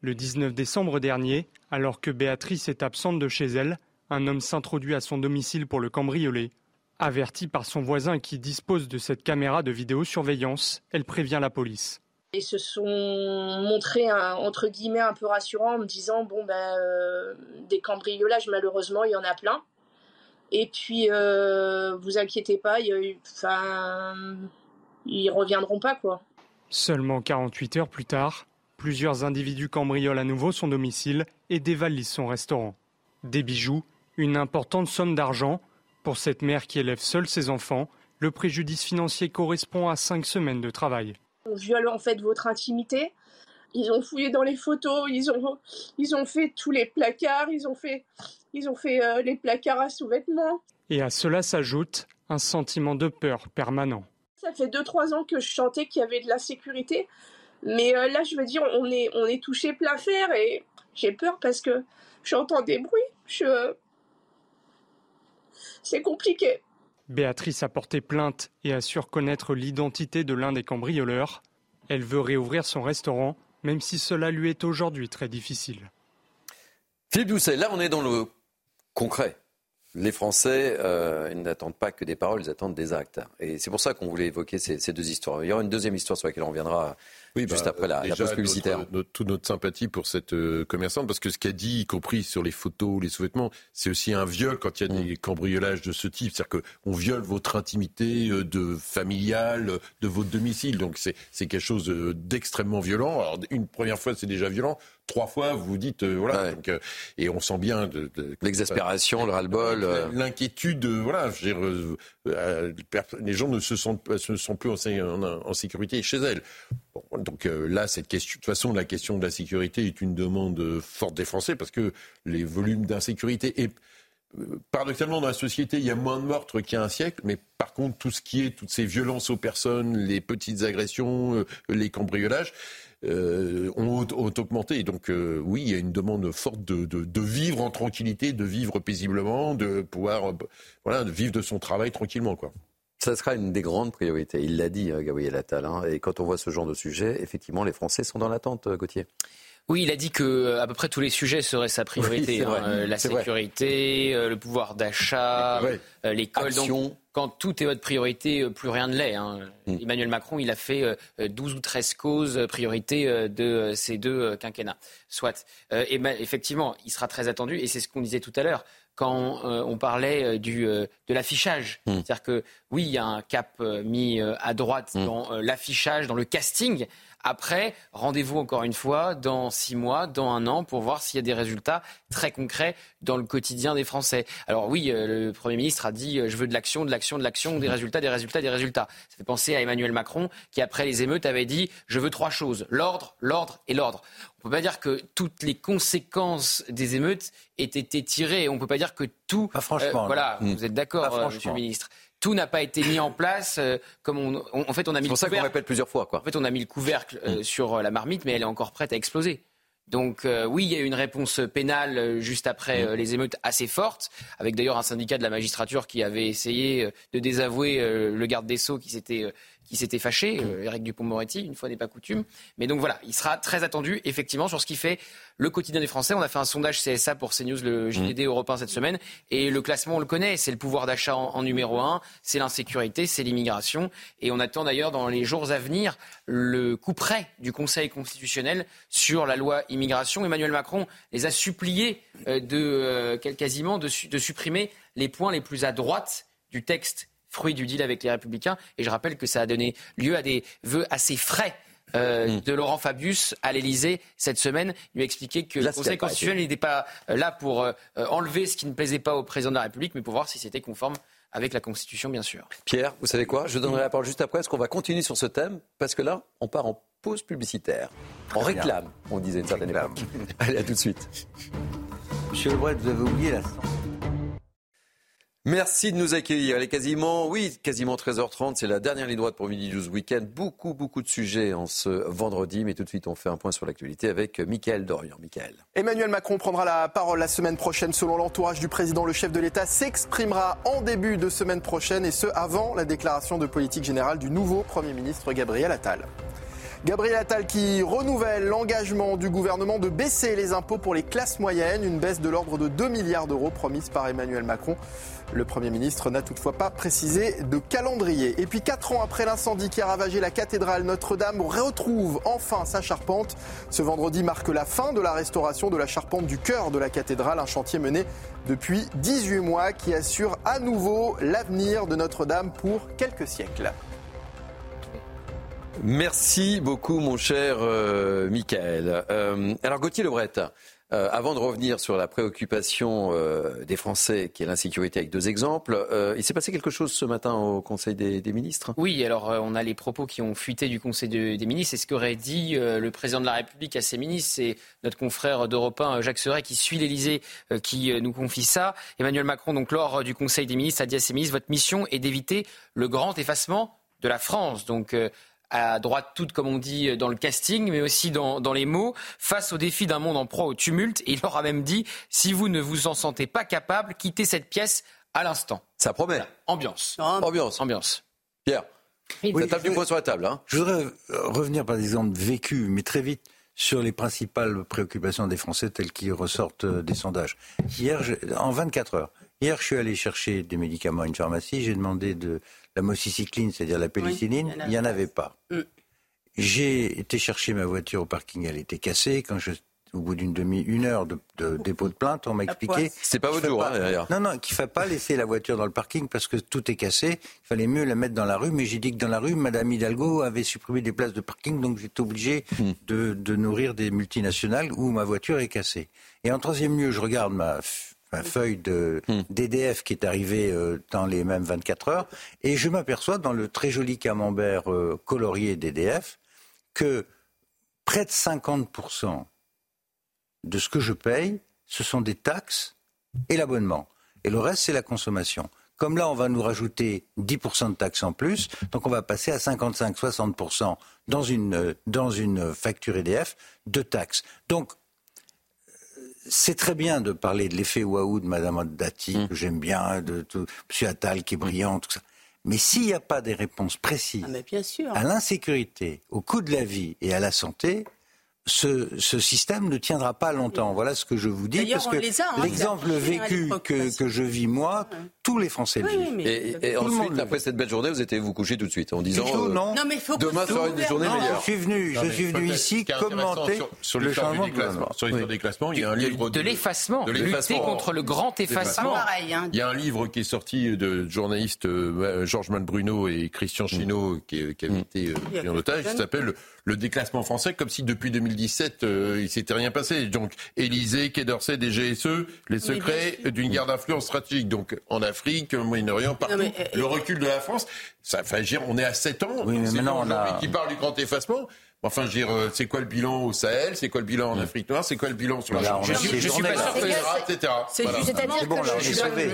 Le dix-neuf décembre dernier, alors que Béatrice est absente de chez elle, un homme s'introduit à son domicile pour le cambrioler. Avertie par son voisin qui dispose de cette caméra de vidéosurveillance, elle prévient la police. Ils se sont montrés un, entre guillemets un peu rassurants en me disant bon ben euh, des cambriolages malheureusement il y en a plein. Et puis euh, vous inquiétez pas, il y a eu, enfin, ils reviendront pas quoi. Seulement quarante-huit heures plus tard, plusieurs individus cambriolent à nouveau son domicile et dévalisent son restaurant. Des bijoux, une importante somme d'argent. Pour cette mère qui élève seule ses enfants, le préjudice financier correspond à cinq semaines de travail. On viole en fait votre intimité. Ils ont fouillé dans les photos, ils ont, ils ont fait tous les placards, ils ont fait, ils ont fait euh, les placards à sous-vêtements. Et à cela s'ajoute un sentiment de peur permanent. Ça fait deux trois ans que je chantais qu'il y avait de la sécurité, mais euh, là je veux dire on est, on est touché plein fer et j'ai peur parce que j'entends des bruits, je... Euh, c'est compliqué. Béatrice a porté plainte et assure connaître l'identité de l'un des cambrioleurs. Elle veut réouvrir son restaurant, même si cela lui est aujourd'hui très difficile. Philippe Doucet, là on est dans le concret. Les Français, euh, ils n'attendent pas que des paroles, ils attendent des actes. Et c'est pour ça qu'on voulait évoquer ces, ces deux histoires. Il y aura une deuxième histoire sur laquelle on reviendra oui, juste bah, après la, déjà, la pause publicitaire. Notre, notre, toute notre sympathie pour cette euh, commerçante, parce que ce qu'elle dit, y compris sur les photos, les sous-vêtements, c'est aussi un viol quand il y a mmh. des cambriolages de ce type. C'est-à-dire qu'on viole votre intimité euh, de familiale, de votre domicile. Donc c'est, c'est quelque chose d'extrêmement violent. Alors, une première fois, c'est déjà violent. Trois fois, vous vous dites, euh, voilà, ouais. donc, euh, et on sent bien... De, de, l'exaspération, ça, le ras-le-bol. Euh... L'inquiétude, euh, voilà, je veux dire, euh, euh, les gens ne se sentent, se sentent plus en, en, en sécurité chez elles. Bon, donc euh, là, cette question, de toute façon, la question de la sécurité est une demande forte des Français, parce que les volumes d'insécurité... Et, euh, paradoxalement, dans la société, il y a moins de meurtres qu'il y a un siècle, mais par contre, tout ce qui est, toutes ces violences aux personnes, les petites agressions, euh, les cambriolages... Euh, ont, ont augmenté. Et donc, euh, oui, il y a une demande forte de, de, de vivre en tranquillité, de vivre paisiblement, de pouvoir euh, voilà, de vivre de son travail tranquillement, quoi. Ça sera une des grandes priorités. Il l'a dit, euh, Gabriel Attal. Hein. Et quand on voit ce genre de sujet, effectivement, les Français sont dans l'attente, euh, Gauthier. Oui, il a dit que à peu près tous les sujets seraient sa priorité. Oui, hein, euh, la c'est sécurité, euh, le pouvoir d'achat, euh, l'école. Action. Donc, quand tout est votre priorité, euh, plus rien ne l'est. Hein. Mm. Emmanuel Macron, il a fait euh, douze ou treize causes euh, priorités euh, de euh, ces deux euh, quinquennats. Soit. Euh, et ben, effectivement, il sera très attendu. Et c'est ce qu'on disait tout à l'heure quand euh, on parlait euh, du, euh, de l'affichage. Mm. C'est-à-dire que oui, il y a un cap euh, mis euh, à droite mm. dans euh, l'affichage, dans le casting. Après, rendez-vous encore une fois dans six mois, dans un an, pour voir s'il y a des résultats très concrets dans le quotidien des Français. Alors oui, le Premier ministre a dit « je veux de l'action, de l'action, de l'action, des résultats, des résultats, des résultats ». Ça fait penser à Emmanuel Macron qui, après les émeutes, avait dit « je veux trois choses, l'ordre, l'ordre et l'ordre ». On ne peut pas dire que toutes les conséquences des émeutes aient été tirées. On ne peut pas dire que tout... Pas franchement. Euh, voilà, mmh. vous êtes d'accord, euh, monsieur le ministre. Tout n'a pas été mis en place. Euh, comme on, on, en fait, on a mis. C'est pour ça qu'on répète plusieurs fois, quoi. En fait, on a mis le couvercle euh, mmh. sur euh, la marmite, mais elle est encore prête à exploser. Donc euh, oui, il y a eu une réponse pénale euh, juste après euh, les émeutes assez forte, avec d'ailleurs un syndicat de la magistrature qui avait essayé euh, de désavouer euh, le garde des Sceaux qui s'était, euh, qui s'était fâché, euh, Éric Dupond-Moretti, une fois n'est pas coutume. Mais donc voilà, il sera très attendu effectivement sur ce qui fait le quotidien des Français. On a fait un sondage C S A pour CNews, le J D D Europe un cette semaine, et le classement on le connaît, c'est le pouvoir d'achat en, en numéro un, c'est l'insécurité, c'est l'immigration, et on attend d'ailleurs dans les jours à venir le coup près du Conseil constitutionnel sur la loi immigration. Emmanuel Macron les a suppliés de, quasiment de, de supprimer les points les plus à droite du texte, fruit du deal avec les Républicains. Et je rappelle que ça a donné lieu à des vœux assez frais euh, mmh. de Laurent Fabius à l'Élysée cette semaine. Il lui a expliqué que là, le Conseil constitutionnel n'était pas là pour euh, enlever ce qui ne plaisait pas au président de la République, mais pour voir si c'était conforme avec la Constitution, bien sûr. Pierre, vous savez quoi ? Je donnerai la parole juste après. Est-ce qu'on va continuer sur ce thème ? Parce que là, on part en pause publicitaire. On réclame, on disait une certaine époque. Allez, à tout de suite. Monsieur Le Bret, vous avez oublié la Merci de nous accueillir. Elle est quasiment, oui, quasiment treize heures trente. C'est la dernière ligne droite pour Midi News Weekend. Beaucoup, beaucoup de sujets en ce vendredi. Mais tout de suite, on fait un point sur l'actualité avec Mickaël Dorian. Mickaël. Emmanuel Macron prendra la parole la semaine prochaine. Selon l'entourage du président, le chef de l'État s'exprimera en début de semaine prochaine. Et ce, avant la déclaration de politique générale du nouveau Premier ministre Gabriel Attal. Gabriel Attal qui renouvelle l'engagement du gouvernement de baisser les impôts pour les classes moyennes. Une baisse de l'ordre de deux milliards d'euros promise par Emmanuel Macron. Le Premier ministre n'a toutefois pas précisé de calendrier. Et puis quatre ans après l'incendie qui a ravagé la cathédrale Notre-Dame, on retrouve enfin sa charpente. Ce vendredi marque la fin de la restauration de la charpente du cœur de la cathédrale. Un chantier mené depuis dix-huit mois qui assure à nouveau l'avenir de Notre-Dame pour quelques siècles. Merci beaucoup, mon cher euh, Mickaël. Euh, alors, Gauthier Le Bret, euh, avant de revenir sur la préoccupation euh, des Français, qui est l'insécurité, avec deux exemples, euh, il s'est passé quelque chose ce matin au Conseil des, des ministres ? Oui, alors euh, on a les propos qui ont fuité du Conseil de, des ministres. Et ce qu'aurait dit euh, le président de la République à ses ministres, c'est notre confrère d'Europe un, Jacques Serret, qui suit l'Elysée, euh, qui euh, nous confie ça. Emmanuel Macron, donc lors du Conseil des ministres, a dit à ses ministres : votre mission est d'éviter le grand effacement de la France. Donc, euh, à droite toute, comme on dit, dans le casting, mais aussi dans, dans les mots, face au défi d'un monde en proie au tumulte. Et il leur a même dit, si vous ne vous en sentez pas capable, quittez cette pièce à l'instant. Ça promet. Voilà. Ambiance. Ambiance. Ambiance. Pierre, oui, ça tape du poing sur la table. Hein. Je voudrais revenir par des exemples vécus, mais très vite, sur les principales préoccupations des Français telles qu'ils ressortent des sondages. Hier, je, en vingt-quatre heures, hier, je suis allé chercher des médicaments à une pharmacie, j'ai demandé de la moxicilline, c'est-à-dire la pénicilline, oui, il n'y en avait pas. Mm. J'ai été chercher ma voiture au parking, elle était cassée. Quand je, au bout d'une demi, une heure de, de dépôt de plainte, on m'a expliqué... C'est pas votre jour, hein, d'ailleurs. Non, non, qu'il ne fallait pas laisser la voiture dans le parking parce que tout est cassé. Il fallait mieux la mettre dans la rue, mais j'ai dit que dans la rue, Madame Hidalgo avait supprimé des places de parking, donc j'étais obligé mm. de, de nourrir des multinationales où ma voiture est cassée. Et en troisième lieu, je regarde ma... ma feuille de, mmh. d'E D F qui est arrivée euh, dans les mêmes vingt-quatre heures, et je m'aperçois dans le très joli camembert euh, colorié d'E D F que près de cinquante pour cent de ce que je paye, ce sont des taxes et l'abonnement. Et le reste, c'est la consommation. Comme là, on va nous rajouter dix pour cent de taxes en plus, donc on va passer à cinquante-cinq à soixante pour cent dans une, euh, dans une facture E D F de taxes. Donc, c'est très bien de parler de l'effet waouh de Mme Dati, mmh. que j'aime bien, de, de, de M. Attal qui est brillant, tout ça. Mais s'il n'y a pas des réponses précises ah, bien sûr. à l'insécurité, au coût de la vie et à la santé, ce, ce système ne tiendra pas longtemps. Mmh. Voilà ce que je vous dis. D'ailleurs, parce que les a, hein, l'exemple vécu que, que je vis moi, mmh. tous les Français oui, vivent. Oui, et et ensuite, après cette belle journée, vous étiez vous coucher tout de suite en disant euh, non. Non, mais faut demain sera une journée non, meilleure. Je suis venu, je suis venu ici commenter sur, sur le changement du classement. Sur l'histoire oui. des classements, il y a un de, livre de, de l'effacement, de lutter contre le grand effacement. Il y a un livre qui est sorti de journalistes Georges Malbruno et Christian Chineau qui qui a été pris en otage. Il s'appelle Le déclassement français, comme si depuis deux mille dix-sept, euh, il ne s'était rien passé. Donc, Élysée, Quai d'Orsay, D G S E, les secrets oui, d'une guerre d'influence stratégique. Donc, en Afrique, au Moyen-Orient, partout. Mais, euh, le recul de la France, ça fait agir. On est à sept ans. Oui, mais c'est bon, a... qui parle du grand effacement. Enfin, je veux dire, c'est quoi le bilan au Sahel ? C'est quoi le bilan en Afrique noire ? C'est quoi le bilan sur la Chine ? Je suis, je suis pas sûr que les rats, et cetera. C'est voilà. C'est-à-dire bon, que je suis sauvé.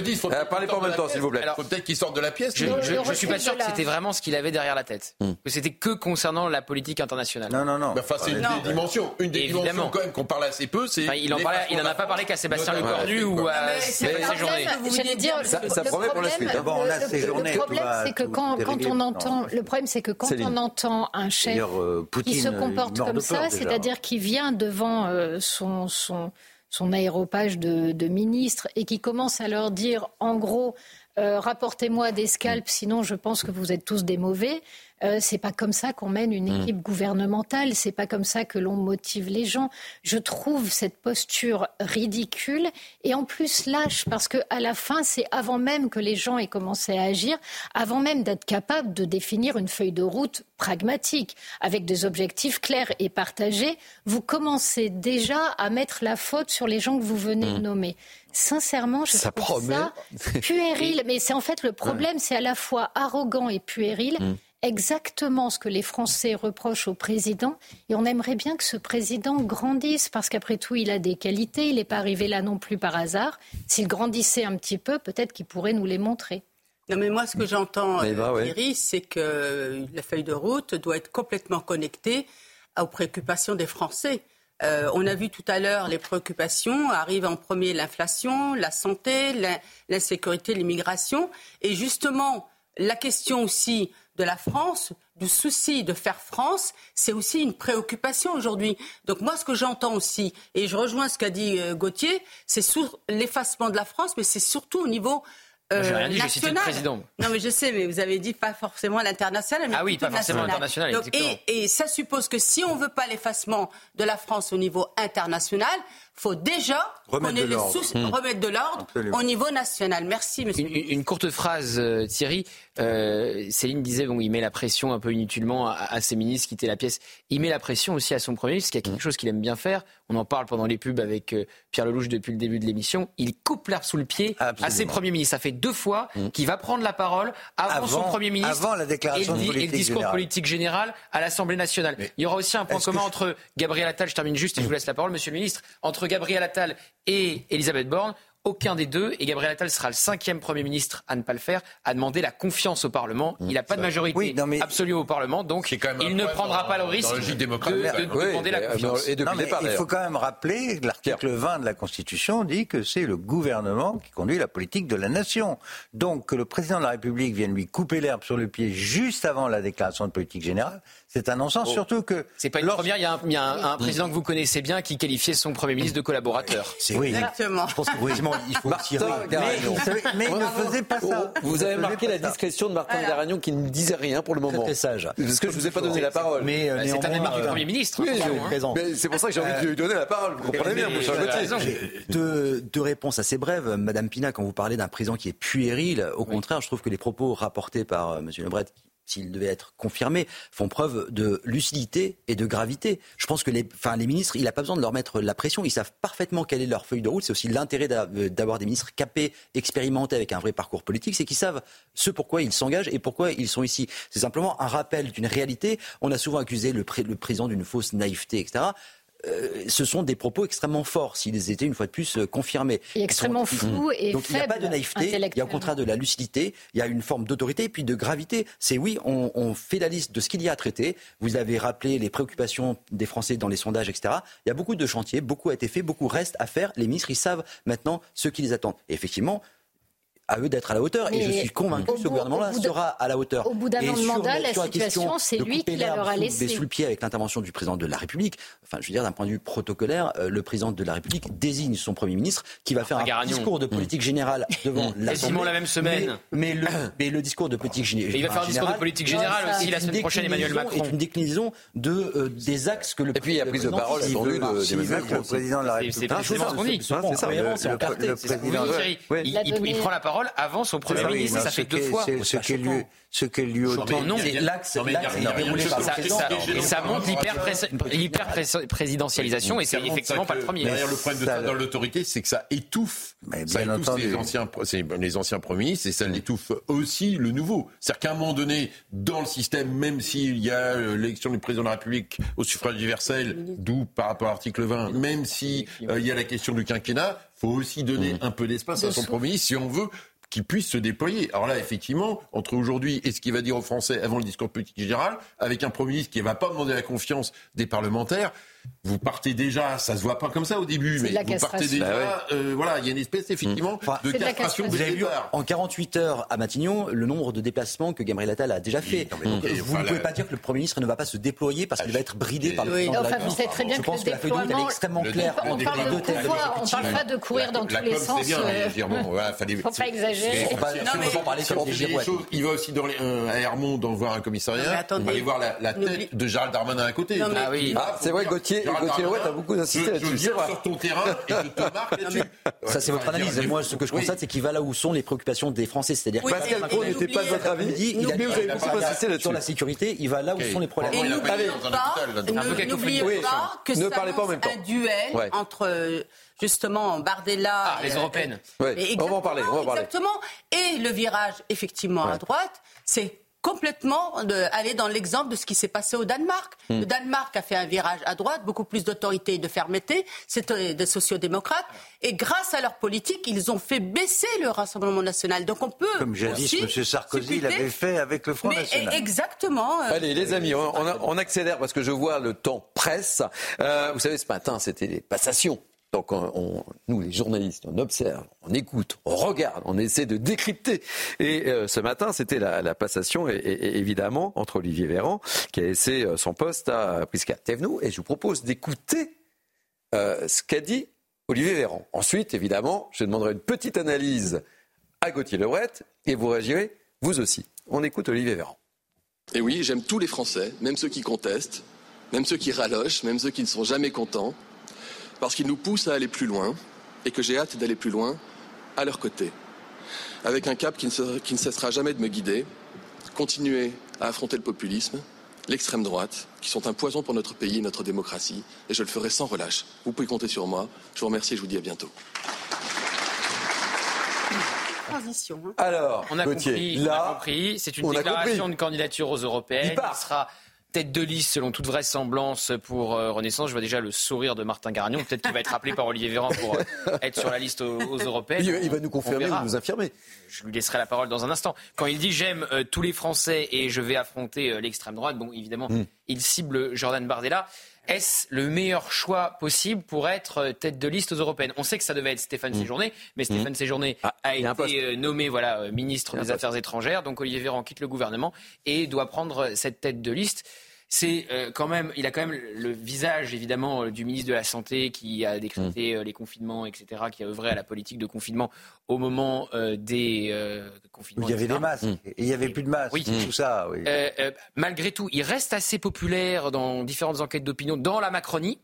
Parlez pas en même temps, s'il vous plaît. Alors, faut peut-être qu'ils sortent de la pièce. Je, je, je, je suis pas sûr que c'était vraiment ce qu'il avait derrière la tête. Hmm. Que c'était que concernant la politique internationale. Non, non, non. Bah, enfin, c'est une non. des dimensions. Une des Évidemment. dimensions quand même qu'on parle assez peu, c'est. Enfin, il en parlait, il n'en a pas parlé qu'à Sébastien Lecornu ou à Sébastien Séjourné. J'allais dire, ça promet pour la suite. D'abord, on a Séjourné. Le problème, c'est que quand on entend, le problème, c'est que quand on entend un chef qui se comporte comme ça, c'est-à-dire qui vient devant son, son, son aéropage de, de ministre et qui commence à leur dire, en gros, euh, rapportez-moi des scalps, sinon je pense que vous êtes tous des mauvais. Euh, c'est pas comme ça qu'on mène une équipe gouvernementale, c'est pas comme ça que l'on motive les gens. Je trouve cette posture ridicule et en plus lâche, parce que à la fin, c'est avant même que les gens aient commencé à agir, avant même d'être capables de définir une feuille de route pragmatique, avec des objectifs clairs et partagés, vous commencez déjà à mettre la faute sur les gens que vous venez mmh. de nommer. Sincèrement, je ça trouve promet. ça puéril, mais c'est en fait le problème, ouais. c'est à la fois arrogant et puéril, mmh. exactement ce que les Français reprochent au président. Et on aimerait bien que ce président grandisse, parce qu'après tout, il a des qualités. Il n'est pas arrivé là non plus par hasard. S'il grandissait un petit peu, peut-être qu'il pourrait nous les montrer. Non mais moi, ce que j'entends, euh, bah, Thierry, ouais. c'est que la feuille de route doit être complètement connectée aux préoccupations des Français. Euh, on a vu tout à l'heure les préoccupations, arrivent en premier l'inflation, la santé, l'in- l'insécurité, l'immigration. Et justement, la question aussi de la France, du souci de faire France, c'est aussi une préoccupation aujourd'hui. Donc moi, ce que j'entends aussi, et je rejoins ce qu'a dit euh, Gauthier, c'est sur l'effacement de la France, mais c'est surtout au niveau... Euh, J'ai rien dit, j'ai cité le président. Non mais je sais, mais vous avez dit pas forcément l'international, mais ah oui, pas forcément l'international. Donc, et, et ça suppose que si on veut pas l'effacement de la France au niveau international, faut déjà remettre qu'on ait de l'ordre, le sou- mmh. remettre de l'ordre au niveau national. Merci, monsieur. Une, une courte phrase, Thierry. Euh, Céline disait bon, il met la pression un peu inutilement à, à ses ministres, quitter la pièce. Il met la pression aussi à son premier ministre, parce qu'il y a quelque chose qu'il aime bien faire. On en parle pendant les pubs avec euh, Pierre Lelouch depuis le début de l'émission. Il coupe l'herbe sous le pied Absolument. à ses premiers ministres. Ça fait deux fois mmh. qu'il va prendre la parole avant, avant son premier ministre avant la déclaration et, le, de et le discours générale. politique général à l'Assemblée nationale. Mais il y aura aussi un point commun je... entre Gabriel Attal, je termine juste et mmh. je vous laisse la parole, monsieur le ministre, entre Gabriel Attal et Elisabeth Borne. Aucun des deux, et Gabriel Attal sera le cinquième Premier ministre à ne pas le faire, à demander la confiance au Parlement. Il n'a pas de majorité oui, non, mais... absolue au Parlement, donc il ne prendra dans, pas le risque de, de, de oui, demander la confiance. Et non, mais départ, il faut quand même rappeler que l'article vingt de la Constitution dit que c'est le gouvernement qui conduit la politique de la nation. Donc que le président de la République vienne lui couper l'herbe sur le pied juste avant la déclaration de politique générale, c'est un non-sens, oh. surtout que... C'est pas une lors... première, il y a, un, y a un, un président que vous connaissez bien qui qualifiait son Premier ministre de collaborateur. C'est oui, exactement. Je pense que oui. Il faut Martin Garagnon. Mais, mais ne faisait pas ça. Vous avez marqué la discrétion de Martin Garagnon qui ne disait rien pour le moment. Très sage. Parce que je ne vous ai pas donné la parole. Mais euh, c'est un des marques du Premier ministre. Oui, hein. Mais c'est pour ça que j'ai envie euh, de lui donner la parole. Vous comprenez bien, mon cher Gauthier. Deux, deux réponses assez brèves. Madame Pina, quand vous parlez d'un président qui est puéril, au contraire, oui. je trouve que les propos rapportés par euh, monsieur Le Bret, s'ils devaient être confirmés, font preuve de lucidité et de gravité. Je pense que les, enfin, les ministres, il n'a pas besoin de leur mettre la pression. Ils savent parfaitement quelle est leur feuille de route. C'est aussi l'intérêt d'avoir des ministres capés, expérimentés, avec un vrai parcours politique. C'est qu'ils savent ce pourquoi ils s'engagent et pourquoi ils sont ici. C'est simplement un rappel d'une réalité. On a souvent accusé le, pré, le président d'une fausse naïveté, et cetera. Euh, ce sont des propos extrêmement forts, s'ils étaient une fois de plus euh, confirmés. Et extrêmement flous et donc, faibles. Donc il n'y a pas de naïveté, il y a au contraire de la lucidité, il y a une forme d'autorité et puis de gravité. C'est oui, on, on fait la liste de ce qu'il y a à traiter. Vous avez rappelé les préoccupations des Français dans les sondages, et cetera. Il y a beaucoup de chantiers, beaucoup a été fait, beaucoup reste à faire. Les ministres, ils savent maintenant ce qui les attend. Et effectivement, à eux d'être à la hauteur. Mais et je suis convaincu que ce bout, gouvernement-là de, sera à la hauteur. Au bout d'un an de mandat, la, la situation, c'est lui qui la leur a laissé. Sous le pied avec l'intervention du président de la République. Enfin, je veux dire, d'un point de vue protocolaire, euh, le président de la République désigne son Premier ministre qui va faire un, un discours de politique générale devant l'Assemblée. Quasiment la même semaine. Mais, mais, le, mais le discours de politique générale... Il va faire un discours de politique générale ouais, aussi la semaine prochaine, Emmanuel Macron. C'est une déclinaison de, euh, des axes que le président... Et puis il y a prise de parole attendue d'Emmanuel Macron. Le président de la République... C'est ce qu'on dit. Il prend la parole avant son premier oui, ministre, non, ça fait deux fois. C'est, ce qu'est lui, ce qu'est lui au l'axe, non, mais l'axe non, mais non, ça, ça, et ça monte l'hyper-présidentialisation, et c'est effectivement pas le premier. D'ailleurs, le problème de ça dans l'autorité, c'est que ça étouffe, ça étouffe les anciens, les anciens premiers ministres, et ça l'étouffe aussi le nouveau. C'est-à-dire qu'à un moment donné, dans le système, même s'il y a l'élection du président de la République au suffrage universel, d'où par rapport à l'article vingt, même s'il y a la question du quinquennat, il faut aussi donner mmh. un peu d'espace de à son sou. Premier ministre si on veut qu'il puisse se déployer. Alors là, effectivement, entre aujourd'hui et ce qu'il va dire aux Français avant le discours politique général, avec un Premier ministre qui ne va pas demander la confiance des parlementaires, vous partez déjà, ça ne se voit pas comme ça au début, c'est mais vous partez déjà, bah ouais. euh, voilà, il y a une espèce effectivement mmh. enfin, de castration. De vous avez vu en quarante-huit heures à Matignon le nombre de déplacements que Gabriel Attal a déjà fait. Mmh. Donc, mmh. Vous enfin, ne pouvez la... pas dire que le Premier ministre ne va pas se déployer parce qu'il va être bridé et... par le oui. président non, de la République. Enfin, je pense que, que la feuille de route est extrêmement claire. On ne parle pas de courir dans tous les sens. Il ne faut pas exagérer. Il va aussi à Hermont voir un commissariat, il va aller voir la tête de Gérald Darmanin à côté. C'est vrai, Gauthier. Et Gauthier Le Bret a beaucoup insisté là-dessus. Je viens sur ton terrain et je te marque là-dessus. Ça, c'est votre analyse. Moi, ce que je constate, oui. c'est qu'il va là où sont les préoccupations des Français. C'est-à-dire oui, Pascal Pro n'était pas de votre avis. Dit, il a dit, vous avez beaucoup insisté là-dessus. Sur la sécurité, il va là où okay. sont les problèmes. Et n'oubliez pas, ne, n'oubliez pas que ça annonce un duel entre... Justement, Bardella... Ah, les européennes. On va en parler. Exactement. Et le virage, effectivement, à droite, c'est complètement de, aller dans l'exemple de ce qui s'est passé au Danemark. Mmh. Le Danemark a fait un virage à droite, beaucoup plus d'autorité et de fermeté, c'est des sociodémocrates, et grâce à leur politique, ils ont fait baisser le Rassemblement national. Donc on peut comme jadis, M. Sarkozy l'avait fait avec le Front mais, national. Exactement. Euh, Allez, les amis, on, on, on accélère parce que je vois le temps presse. Euh, vous savez, ce matin, c'était les passations. Donc on, on, nous, les journalistes, on observe, on écoute, on regarde, on essaie de décrypter. Et euh, ce matin, c'était la, la passation, et, et, évidemment, entre Olivier Véran, qui a laissé son poste à Prisca Thévenot. Et je vous propose d'écouter euh, ce qu'a dit Olivier Véran. Ensuite, évidemment, je demanderai une petite analyse à Gauthier Le Bret, et vous réagirez, vous aussi. On écoute Olivier Véran. Et oui, j'aime tous les Français, même ceux qui contestent, même ceux qui ralochent, même ceux qui ne sont jamais contents, parce qu'ils nous poussent à aller plus loin, et que j'ai hâte d'aller plus loin à leur côté, avec un cap qui ne, se, qui ne cessera jamais de me guider, continuer à affronter le populisme, l'extrême droite, qui sont un poison pour notre pays et notre démocratie, et je le ferai sans relâche. Vous pouvez compter sur moi, je vous remercie et je vous dis à bientôt. Transition. Alors, on a, Gauthier, compris, là, on a compris, c'est une déclaration compris. de candidature aux européennes, il, il sera... tête de liste, selon toute vraisemblance, pour euh, Renaissance. Je vois déjà le sourire de Martin Garagnon. Peut-être qu'il va être rappelé par Olivier Véran pour euh, être sur la liste aux, aux européennes. Il, il va nous confirmer ou nous affirmer. Je lui laisserai la parole dans un instant. Quand il dit « j'aime euh, tous les Français et je vais affronter euh, l'extrême droite », bon, évidemment, mm. il cible Jordan Bardella. Est-ce le meilleur choix possible pour être euh, tête de liste aux européennes ? On sait que ça devait être Stéphane mm. Séjourné, mais Stéphane mm. Séjourné ah, a été euh, nommé voilà, euh, ministre des Affaires étrangères. Donc Olivier Véran quitte le gouvernement et doit prendre cette tête de liste. C'est euh, quand même, il a quand même le visage évidemment euh, du ministre de la Santé qui a décrété euh, les confinements, et cetera, qui a œuvré à la politique de confinement au moment euh, des euh, confinements. Il y avait et cetera des masques, mmh. et il n'y avait plus de masques, oui. mmh. tout ça. Oui. Euh, euh, malgré tout, il reste assez populaire dans différentes enquêtes d'opinion, dans la Macronie.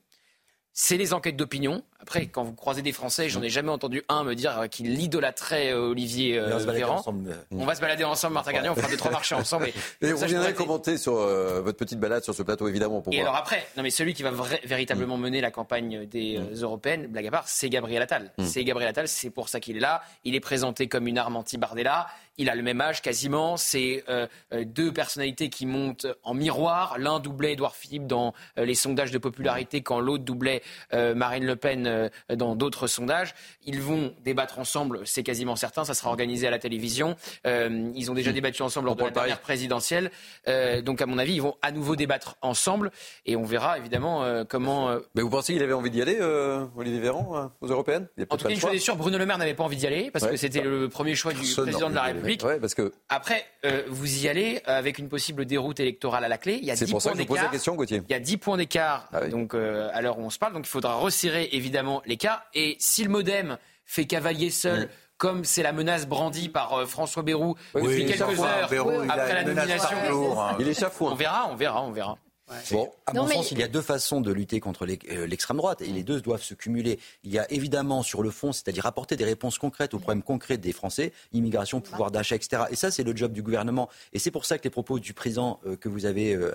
C'est les enquêtes d'opinion. Après, quand vous croisez des Français, j'en ai jamais entendu un me dire qu'il idolâtrait Olivier euh, Véran. Ensemble. On va se balader ensemble, Martin Garagnon, on fera des trois marchés ensemble. Et, et on viendrait commenter sur euh, votre petite balade sur ce plateau, évidemment. Pour et voir. Alors après, non mais celui qui va vra- véritablement mmh. mener la campagne des mmh. européennes, blague à part, c'est Gabriel Attal. Mmh. C'est Gabriel Attal, c'est pour ça qu'il est là. Il est présenté comme une arme anti-Bardella. Il a le même âge quasiment. C'est euh, deux personnalités qui montent en miroir. L'un doublait Édouard Philippe dans euh, les sondages de popularité, mmh. quand l'autre doublait Euh, Marine Le Pen euh, dans d'autres sondages. Ils vont débattre ensemble, c'est quasiment certain, ça sera organisé à la télévision. Euh, ils ont déjà mmh. débattu ensemble lors on de la dernière présidentielle. Euh, donc à mon avis, ils vont à nouveau débattre ensemble et on verra évidemment euh, comment... Euh... Mais vous pensez qu'il avait envie d'y aller, euh, Olivier Véran, euh, aux européennes ? En tout cas, une chose est sûre, Bruno Le Maire n'avait pas envie d'y aller parce ouais, que c'était ça. Le premier choix Personne du président de la République. Ouais, parce que... Après, euh, vous y allez avec une possible déroute électorale à la clé. Il y a c'est dix pour ça que je pose la question, Gauthier. Il y a dix points d'écart ah oui. donc, euh, à l'heure où on se parle. Donc il faudra resserrer évidemment l'écart. Et si le Modem fait cavalier seul, mmh. comme c'est la menace brandie par euh, François Bayrou oui, depuis oui, quelques heures Bayrou, après la nomination, jour, hein. il est on verra, on verra, on verra. Ouais. Bon, à non, mon mais... sens, il y a deux façons de lutter contre l'extrême droite et les deux doivent se cumuler. Il y a évidemment sur le fond, c'est-à-dire apporter des réponses concrètes aux problèmes concrets des Français, immigration, pouvoir d'achat, et cetera. Et ça, c'est le job du gouvernement. Et c'est pour ça que les propos du président euh, que vous avez... Euh,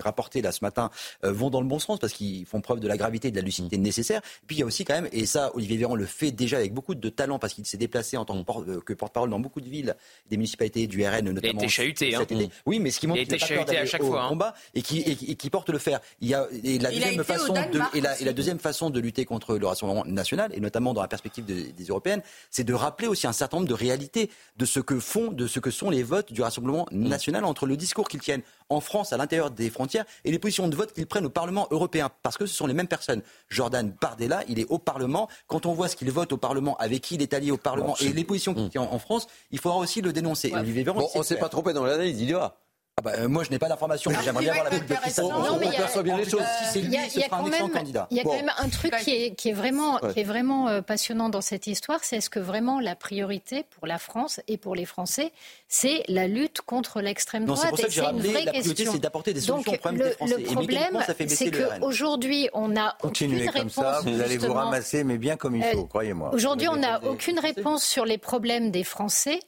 rapportés là ce matin euh, vont dans le bon sens parce qu'ils font preuve de la gravité et de la lucidité mmh. nécessaire. Et puis il y a aussi quand même, et ça Olivier Véran le fait déjà avec beaucoup de talent parce qu'il s'est déplacé en tant que porte-parole dans beaucoup de villes, des municipalités du R N notamment. Il a été chahuté. Hein. Mmh. Oui, mais ce qui montre qu'il n'a pas peur d'aller à chaque au fois, combat hein. et, qui, et, et qui porte le fer. Il y a, et la, deuxième a façon de, et, la, et la deuxième façon de lutter contre le Rassemblement national et notamment dans la perspective de, des européennes, c'est de rappeler aussi un certain nombre de réalités de ce que font, de ce que sont les votes du Rassemblement national mmh. entre le discours qu'ils tiennent en France à l'intérieur des frontières et les positions de vote qu'ils prennent au Parlement européen, parce que ce sont les mêmes personnes. Jordan Bardella, il est au Parlement. Quand on voit ce qu'il vote au Parlement, avec qui il est allié au Parlement bon, et les positions qu'il tient en France, il faudra aussi le dénoncer. Ouais. Véran, bon, on ne s'est pas trompé dans l'analyse, il y va. Ah bah, euh, moi, je n'ai pas l'information, mais j'aimerais bien avoir la boucle de cristal. On perçoit bien les choses. Si c'est lui, ce sera un excellent candidat. Il y a quand même un truc qui est, qui est vraiment, ouais. qui est vraiment euh, passionnant dans cette histoire, c'est est-ce que vraiment la priorité pour la France et pour les Français, c'est la lutte contre l'extrême droite. Non, c'est pour ça que j'ai rappelé, la priorité, question. C'est d'apporter des solutions aux problèmes des Français. Le problème, c'est qu'aujourd'hui, on n'a aucune réponse. Vous allez vous ramasser, mais bien comme il faut, croyez-moi. Aujourd'hui, on n'a aucune réponse sur les problèmes des Français.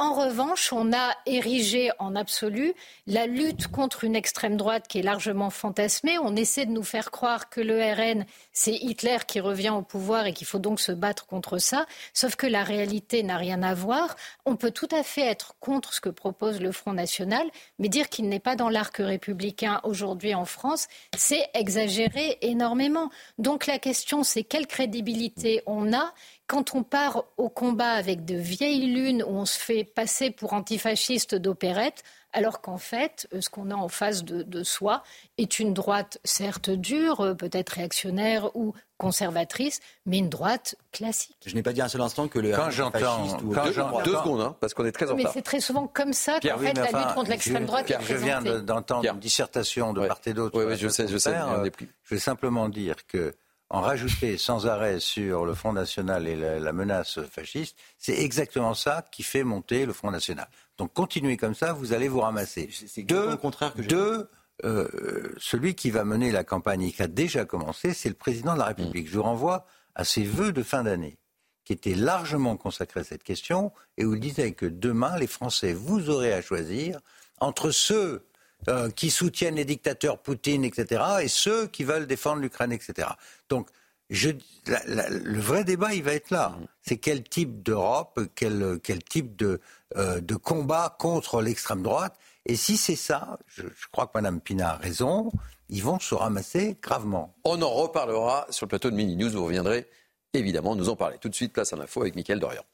En revanche, on a érigé en absolu la lutte contre une extrême droite qui est largement fantasmée. On essaie de nous faire croire que le R N, c'est Hitler qui revient au pouvoir et qu'il faut donc se battre contre ça. Sauf que la réalité n'a rien à voir. On peut tout à fait être contre ce que propose le Front National, mais dire qu'il n'est pas dans l'arc républicain aujourd'hui en France, c'est exagérer énormément. Donc la question, c'est quelle crédibilité on a ? Quand on part au combat avec de vieilles lunes où on se fait passer pour antifasciste d'opérette, alors qu'en fait, ce qu'on a en face de, de soi est une droite certes dure, peut-être réactionnaire ou conservatrice, mais une droite classique. Je n'ai pas dit un seul instant que le... Quand j'entends... Ou... Quand deux, j'entends... deux secondes, hein, parce qu'on est très en retard. Mais c'est très souvent comme ça Pierre, qu'en fait, oui, enfin, la lutte contre l'extrême droite Pierre, est présentée. Je viens d'entendre Pierre. Une dissertation de ouais. part et d'autre. Ouais, ouais, je sais, je sais. Euh, je vais simplement dire que en rajouter sans arrêt sur le Front National et la, la menace fasciste, c'est exactement ça qui fait monter le Front National. Donc continuez comme ça, vous allez vous ramasser. C'est, c'est deux, contraire que deux euh, celui qui va mener la campagne et qui a déjà commencé, c'est le président de la République. Mmh. Je vous renvoie à ses vœux de fin d'année, qui étaient largement consacrés à cette question, et où il disait que demain, les Français, vous aurez à choisir entre ceux... Euh, qui soutiennent les dictateurs Poutine, et cetera, et ceux qui veulent défendre l'Ukraine, et cetera. Donc, je, la, la, le vrai débat, il va être là. C'est quel type d'Europe, quel, quel type de, euh, de combat contre l'extrême droite. Et si c'est ça, je, je crois que Mme Pina a raison, ils vont se ramasser gravement. On en reparlera sur le plateau de Mini News. Vous reviendrez évidemment nous en parler. Tout de suite, place à l'info avec Mickaël Dorian.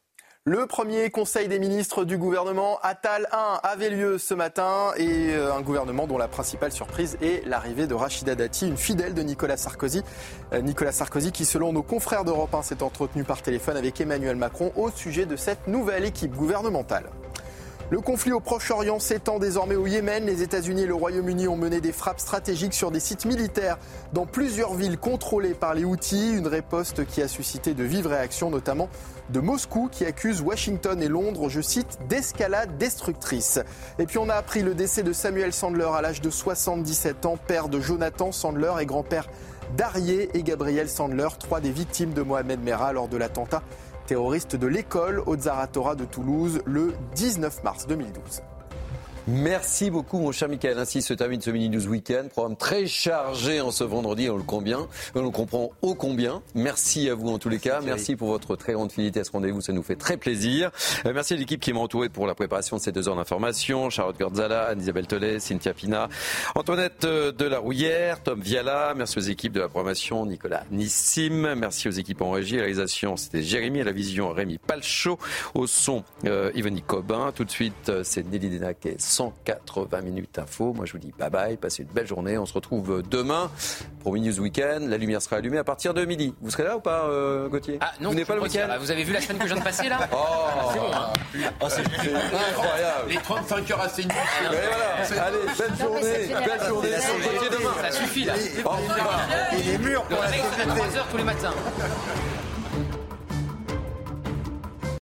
Le premier conseil des ministres du gouvernement Attal un avait lieu ce matin et un gouvernement dont la principale surprise est l'arrivée de Rachida Dati, une fidèle de Nicolas Sarkozy. Nicolas Sarkozy qui, selon nos confrères d'Europe un, s'est entretenu par téléphone avec Emmanuel Macron au sujet de cette nouvelle équipe gouvernementale. Le conflit au Proche-Orient s'étend désormais au Yémen. Les États-Unis et le Royaume-Uni ont mené des frappes stratégiques sur des sites militaires dans plusieurs villes contrôlées par les Houthis. Une riposte qui a suscité de vives réactions, notamment de Moscou, qui accuse Washington et Londres, je cite, d'escalade destructrice. Et puis on a appris le décès de Samuel Sandler à l'âge de soixante-dix-sept ans, père de Jonathan Sandler et grand-père d'Arié et Gabriel Sandler, trois des victimes de Mohamed Merah lors de l'attentat terroriste de l'école Ozar Hatorah de Toulouse le dix-neuf mars deux mille douze. Merci beaucoup mon cher Mickaël. Ainsi se termine ce Mini News Week-end. Programme très chargé en ce vendredi, on le, combien, on le comprend ô combien. Merci à vous en tous les cas. Merci pour votre très grande fidélité à ce rendez-vous, ça nous fait très plaisir. Euh, merci à l'équipe qui m'a entouré pour la préparation de ces deux heures d'information. Charlotte Gordzala, Anne-Isabelle Tollet, Cynthia Pina, Antoinette Delarouillère, Tom Viala. Merci aux équipes de la programmation, Nicolas Nissim. Merci aux équipes en régie, à la réalisation, c'était Jérémy, à la vision, Rémi Palchaud. Au son, euh, Yvonne Cobin. Tout de suite, c'est Nelly Denac et cent quatre-vingts minutes info. Moi, je vous dis bye bye. Passez une belle journée. On se retrouve demain pour Mini News Weekend. La lumière sera allumée à partir de midi. Vous serez là ou pas, euh, Gauthier ? Ah non, vous n'êtes pas le week-end. Vous avez vu la semaine que je viens de passer là ? Oh, c'est bon, hein. Oh, c'est, c'est incroyable. Les trente-cinq heures à C N C. Voilà. Allez, belle journée. Belle journée. Gauthier demain. Ça suffit là. Il est mûr. On est à trois heures tous les matins.